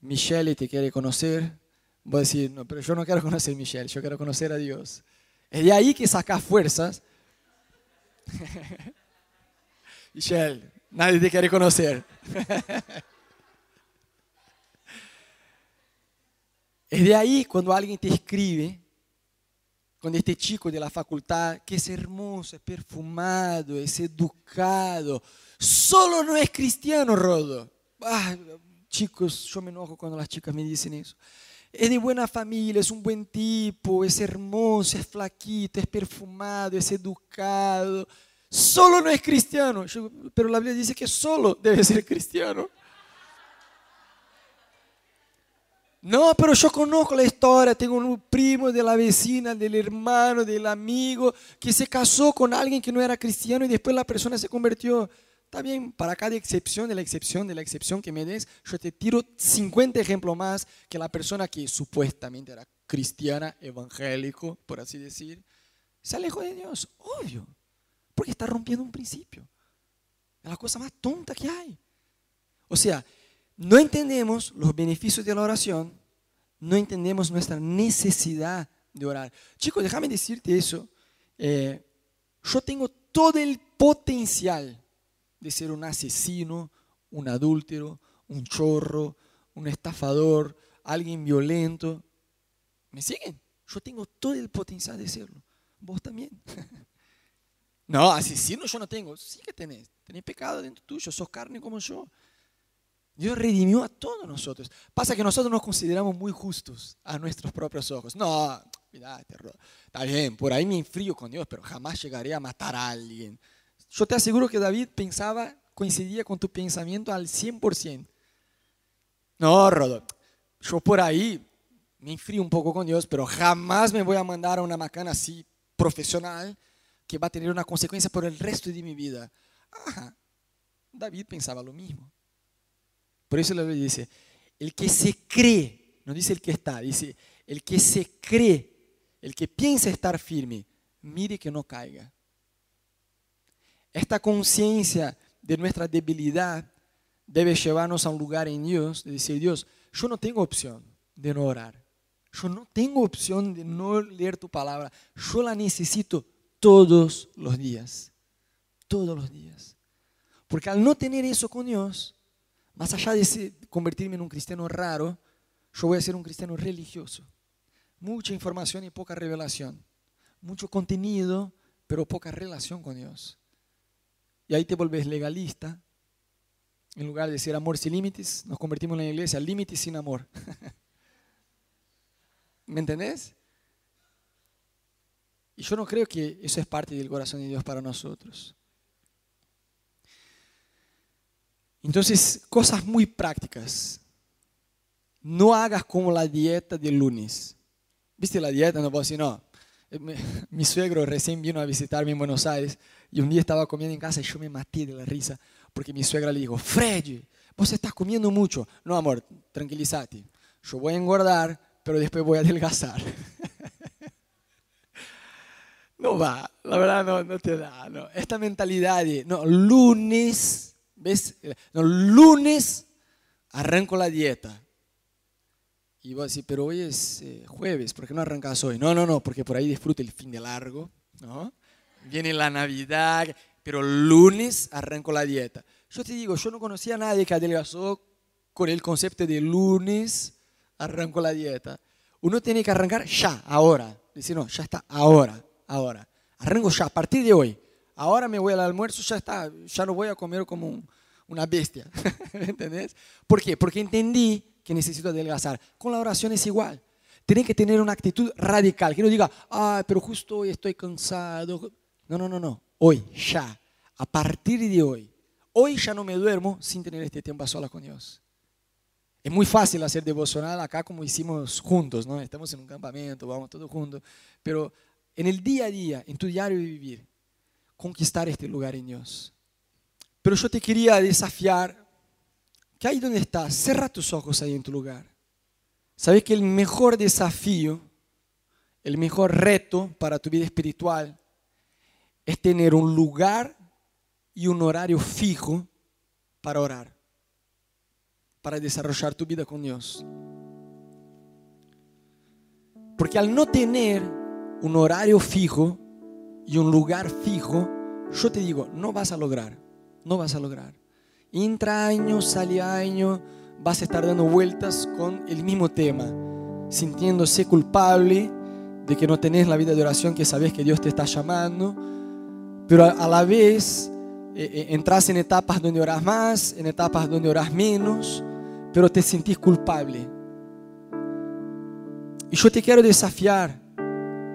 Michelle te quiere conocer, voy a decir, no, pero yo no quiero conocer a Michelle, yo quiero conocer a Dios. Es de ahí que sacas fuerzas. Michelle, nadie te quiere conocer. Es de ahí cuando alguien te escribe, cuando este chico de la facultad, que es hermoso, es perfumado, es educado, solo no es cristiano, Rodo. Ah, chicos, yo me enojo cuando las chicas me dicen eso. Es de buena familia, es un buen tipo, es hermoso, es flaquito, es perfumado, es educado. Solo no es cristiano. Yo, pero la Biblia dice que solo debe ser cristiano. No, pero yo conozco la historia. Tengo un primo de la vecina, del hermano, del amigo, que se casó con alguien que no era cristiano y después la persona se convirtió. Está bien, para cada excepción de la excepción de la excepción que me des, yo te tiro cincuenta ejemplos más que la persona que supuestamente era cristiana, evangélico, por así decir, se alejó de Dios, obvio, porque está rompiendo un principio. Es la cosa más tonta que hay. O sea, no entendemos los beneficios de la oración, no entendemos nuestra necesidad de orar. Chicos, déjame decirte eso. Eh, yo tengo todo el potencial de ser un asesino, un adúltero, un chorro, un estafador, alguien violento. ¿Me siguen? Yo tengo todo el potencial de serlo. Vos también. No, asesino yo no tengo. Sí que tenés. Tenés pecado dentro tuyo. Sos carne como yo. Dios redimió a todos nosotros. Pasa que nosotros nos consideramos muy justos a nuestros propios ojos. No, cuidate, Rodo. Está bien, por ahí me enfrío con Dios, pero jamás llegaré a matar a alguien. Yo te aseguro que David pensaba, coincidía con tu pensamiento al cien por ciento. No, Rodo, yo por ahí me enfrío un poco con Dios, pero jamás me voy a mandar a una macana así profesional que va a tener una consecuencia por el resto de mi vida. Ajá, David pensaba lo mismo. Por eso la Biblia dice, el que se cree, no dice el que está, dice el que se cree, el que piensa estar firme, mire que no caiga. Esta conciencia de nuestra debilidad debe llevarnos a un lugar en Dios, de decir, Dios, yo no tengo opción de no orar. Yo no tengo opción de no leer tu palabra. Yo la necesito todos los días. Todos los días. Porque al no tener eso con Dios, más allá de convertirme en un cristiano raro, yo voy a ser un cristiano religioso. Mucha información y poca revelación. Mucho contenido, pero poca relación con Dios. Y ahí te volvés legalista. En lugar de ser amor sin límites, nos convertimos en la iglesia límites sin amor. ¿Me entendés? Y yo no creo que eso es parte del corazón de Dios para nosotros. Entonces, cosas muy prácticas. No hagas como la dieta del lunes. ¿Viste la dieta? No puedo decir, no. Mi suegro recién vino a visitarme en Buenos Aires y un día estaba comiendo en casa y yo me maté de la risa porque mi suegra le dijo, Fred, vos estás comiendo mucho. No, amor, tranquilízate. Yo voy a engordar, pero después voy a adelgazar. No va, la verdad no, no te da. No. Esta mentalidad de, no, lunes, ¿ves? No, lunes arranco la dieta. Y vos decís, pero hoy es eh, jueves, ¿por qué no arrancas hoy? No, no, no, porque por ahí disfruta el fin de largo, ¿no? Viene la Navidad, pero lunes arranco la dieta. Yo te digo, yo no conocía a nadie que adelgazó con el concepto de lunes arranco la dieta. Uno tiene que arrancar ya, ahora. Decir, no, ya está, ahora, ahora. Arranco ya, a partir de hoy. Ahora me voy al almuerzo, ya está, ya no voy a comer como un, una bestia. ¿Entendés? ¿Por qué? Porque entendí que necesito adelgazar. Con la oración es igual. Tienen que tener una actitud radical. Que no diga, ah, pero justo hoy estoy cansado. No, no, no, no. Hoy, ya. A partir de hoy. Hoy ya no me duermo sin tener este tiempo a solas con Dios. Es muy fácil hacer devocional acá como hicimos juntos, ¿no? Estamos en un campamento, vamos todos juntos. Pero en el día a día, en tu diario de vivir, conquistar este lugar en Dios. Pero yo te quería desafiar que ahí donde estás, cierra tus ojos ahí en tu lugar. Sabes que el mejor desafío, el mejor reto para tu vida espiritual es tener un lugar y un horario fijo para orar, para desarrollar tu vida con Dios. Porque al no tener un horario fijo y un lugar fijo, yo te digo, no vas a lograr, no vas a lograr. Entra año, sale año, vas a estar dando vueltas con el mismo tema, sintiéndose culpable de que no tenés la vida de oración que sabés que Dios te está llamando, pero a la vez eh, entras en etapas donde orás más, en etapas donde orás menos, pero te sentís culpable. Y yo te quiero desafiar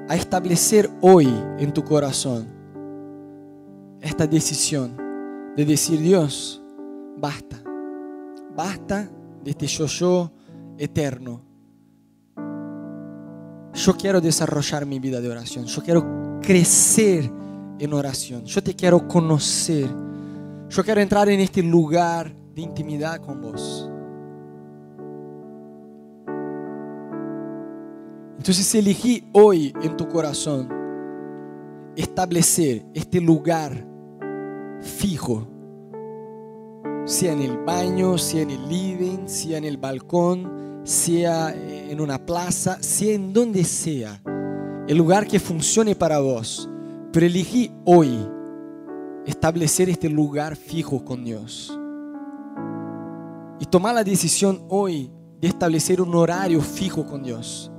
a establecer hoy en tu corazón esta decisión de decir, Dios, basta, basta de este yo-yo eterno. Yo quiero desarrollar mi vida de oración, yo quiero crecer en oración, yo te quiero conocer, yo quiero entrar en este lugar de intimidad con vos. Entonces elegí hoy en tu corazón establecer este lugar fijo, sea en el baño, sea en el living, sea en el balcón, sea en una plaza, sea en donde sea, el lugar que funcione para vos. Pero elegí hoy establecer este lugar fijo con Dios. Y tomar la decisión hoy de establecer un horario fijo con Dios.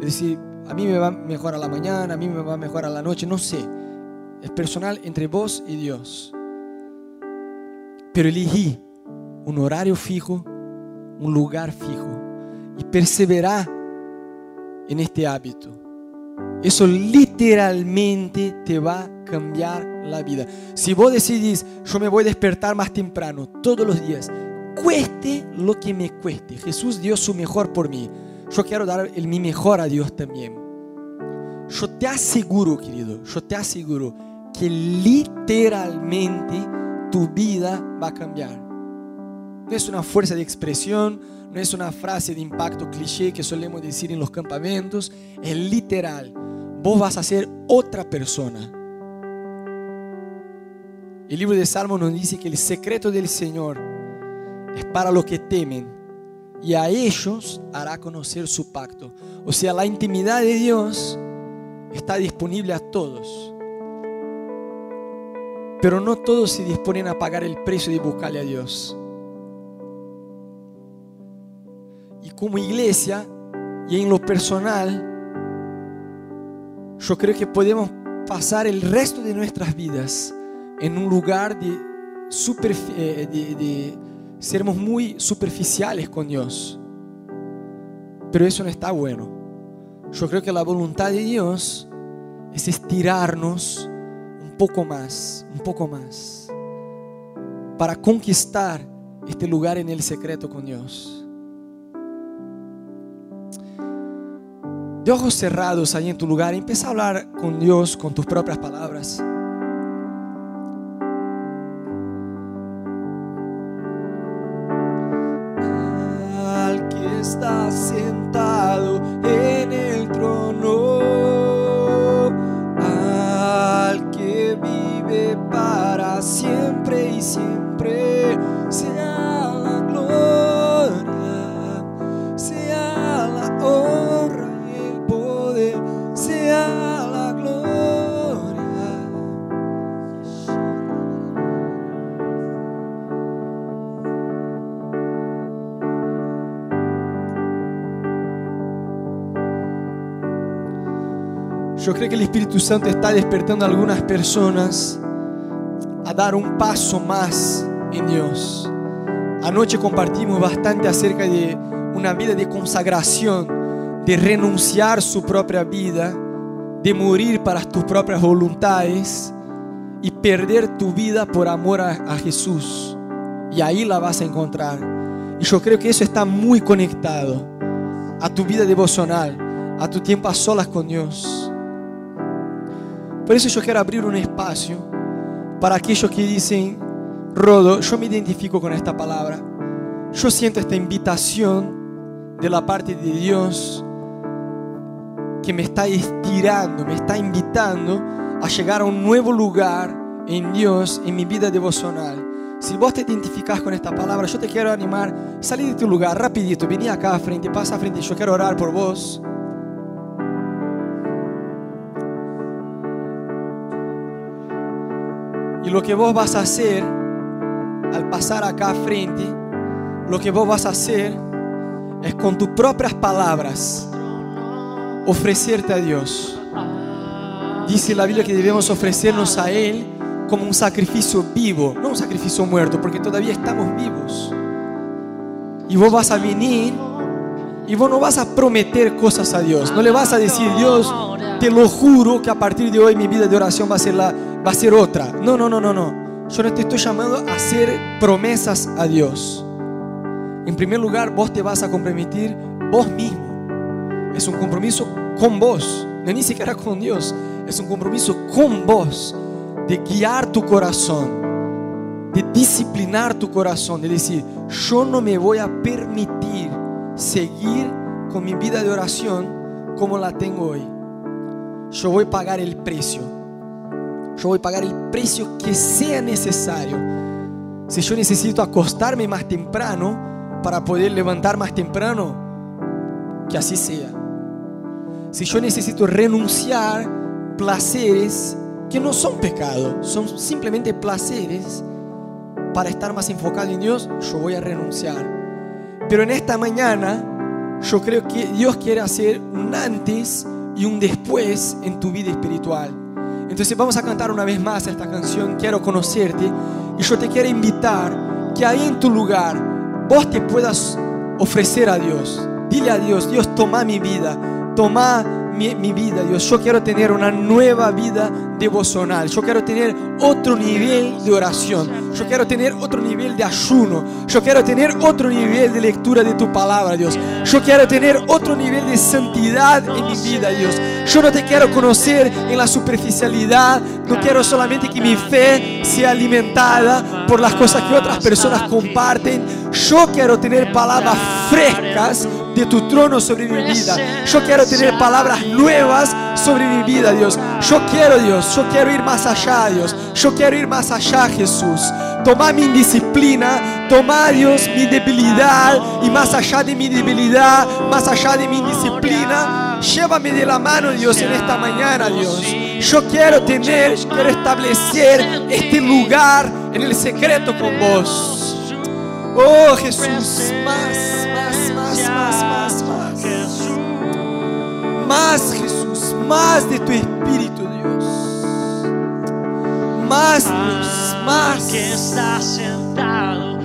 Es decir, a mí me va mejor a la mañana, a mí me va mejor a la noche, no sé. Es personal entre vos y Dios. Pero elegí un horario fijo, un lugar fijo. Y perseverá en este hábito. Eso literalmente te va a cambiar la vida. Si vos decidís, yo me voy a despertar más temprano todos los días, cueste lo que me cueste. Jesús dio su mejor por mí. Yo quiero dar el, mi mejor a Dios también. Yo te aseguro, querido, yo te aseguro que literalmente tu vida va a cambiar. No es una fuerza de expresión, no es una frase de impacto cliché que solemos decir en los campamentos. Es literal. Vos vas a ser otra persona. El libro de Salmos nos dice que el secreto del Señor es para los que temen, y a ellos hará conocer su pacto. O sea, la intimidad de Dios está disponible a todos. Pero no todos se disponen a pagar el precio de buscarle a Dios. Y como iglesia, y en lo personal, yo creo que podemos pasar el resto de nuestras vidas en un lugar de super... de, de, seremos muy superficiales con Dios. Pero eso no está bueno. Yo creo que la voluntad de Dios es estirarnos un poco más, un poco más, para conquistar este lugar en el secreto con Dios. De ojos cerrados ahí en tu lugar, empieza a hablar con Dios con tus propias palabras. Está sentado en el trono, al que vive para siempre y siempre, sea la gloria, sea la honra y el poder, sea la gloria. Yo creo que el Espíritu Santo está despertando a algunas personas a dar un paso más en Dios. Anoche compartimos bastante acerca de una vida de consagración, de renunciar su propia vida, de morir para tus propias voluntades y perder tu vida por amor a, a Jesús. Y ahí la vas a encontrar. Y yo creo que eso está muy conectado a tu vida devocional, a tu tiempo a solas con Dios. Por eso yo quiero abrir un espacio Para aquellos que dicen, Rodo, yo me identifico con esta palabra. Yo siento esta invitación de la parte de Dios que me está estirando, me está invitando a llegar a un nuevo lugar en Dios, en mi vida devocional. Si vos te identificás con esta palabra, yo te quiero animar, salí de tu lugar rapidito, vení acá a frente, pasa a frente, yo quiero orar por vos. Y lo que vos vas a hacer, al pasar acá a frente, lo que vos vas a hacer es con tus propias palabras ofrecerte a Dios. Dice la Biblia que debemos ofrecernos a Él como un sacrificio vivo, no un sacrificio muerto, porque todavía estamos vivos. Y vos vas a venir y vos no vas a prometer cosas a Dios. No le vas a decir, Dios, te lo juro que a partir de hoy mi vida de oración va a ser, la, va a ser otra. No, no, no, no, no. Yo no te estoy llamando a hacer promesas a Dios. En primer lugar, vos te vas a comprometer vos mismo. Es un compromiso con vos, no ni siquiera con Dios. Es un compromiso con vos de guiar tu corazón, de disciplinar tu corazón, de decir, yo no me voy a permitir seguir con mi vida de oración como la tengo hoy. Yo voy a pagar el precio. Yo voy a pagar el precio que sea necesario. Si yo necesito acostarme más temprano para poder levantar más temprano, que así sea. Si yo necesito renunciar placeres que no son pecado, son simplemente placeres, para estar más enfocado en Dios, yo voy a renunciar. Pero en esta mañana yo creo que Dios quiere hacer un antes y un después en tu vida espiritual. Entonces vamos a cantar una vez más esta canción, Quiero Conocerte, y yo te quiero invitar que ahí en tu lugar vos te puedas ofrecer a Dios. Dile a Dios, Dios, toma mi vida, toma mi, mi vida, Dios. Yo quiero tener una nueva vida devocional. Yo quiero tener otro nivel de oración. Yo quiero tener otro nivel de ayuno. Yo quiero tener otro nivel de lectura de tu palabra, Dios. Yo quiero tener otro nivel de santidad en mi vida, Dios. Yo no te quiero conocer en la superficialidad. No quiero solamente que mi fe sea alimentada por las cosas que otras personas comparten. Yo quiero tener palabras frescas de tu trono sobre mi vida. Yo quiero tener palabras nuevas sobre mi vida, Dios. Yo quiero, Dios, yo quiero ir más allá, Dios. Yo quiero ir más allá, Jesús. Toma mi indisciplina, toma, Dios, mi debilidad. Y más allá de mi debilidad, más allá de mi indisciplina, llévame de la mano, Dios, en esta mañana, Dios. Yo quiero tener, quiero establecer este lugar en el secreto con vos. Oh Jesús, más, más, más, más, más, más. Más, Jesús, más de tu Espíritu, Dios. Más, Dios, más. Que estás sentado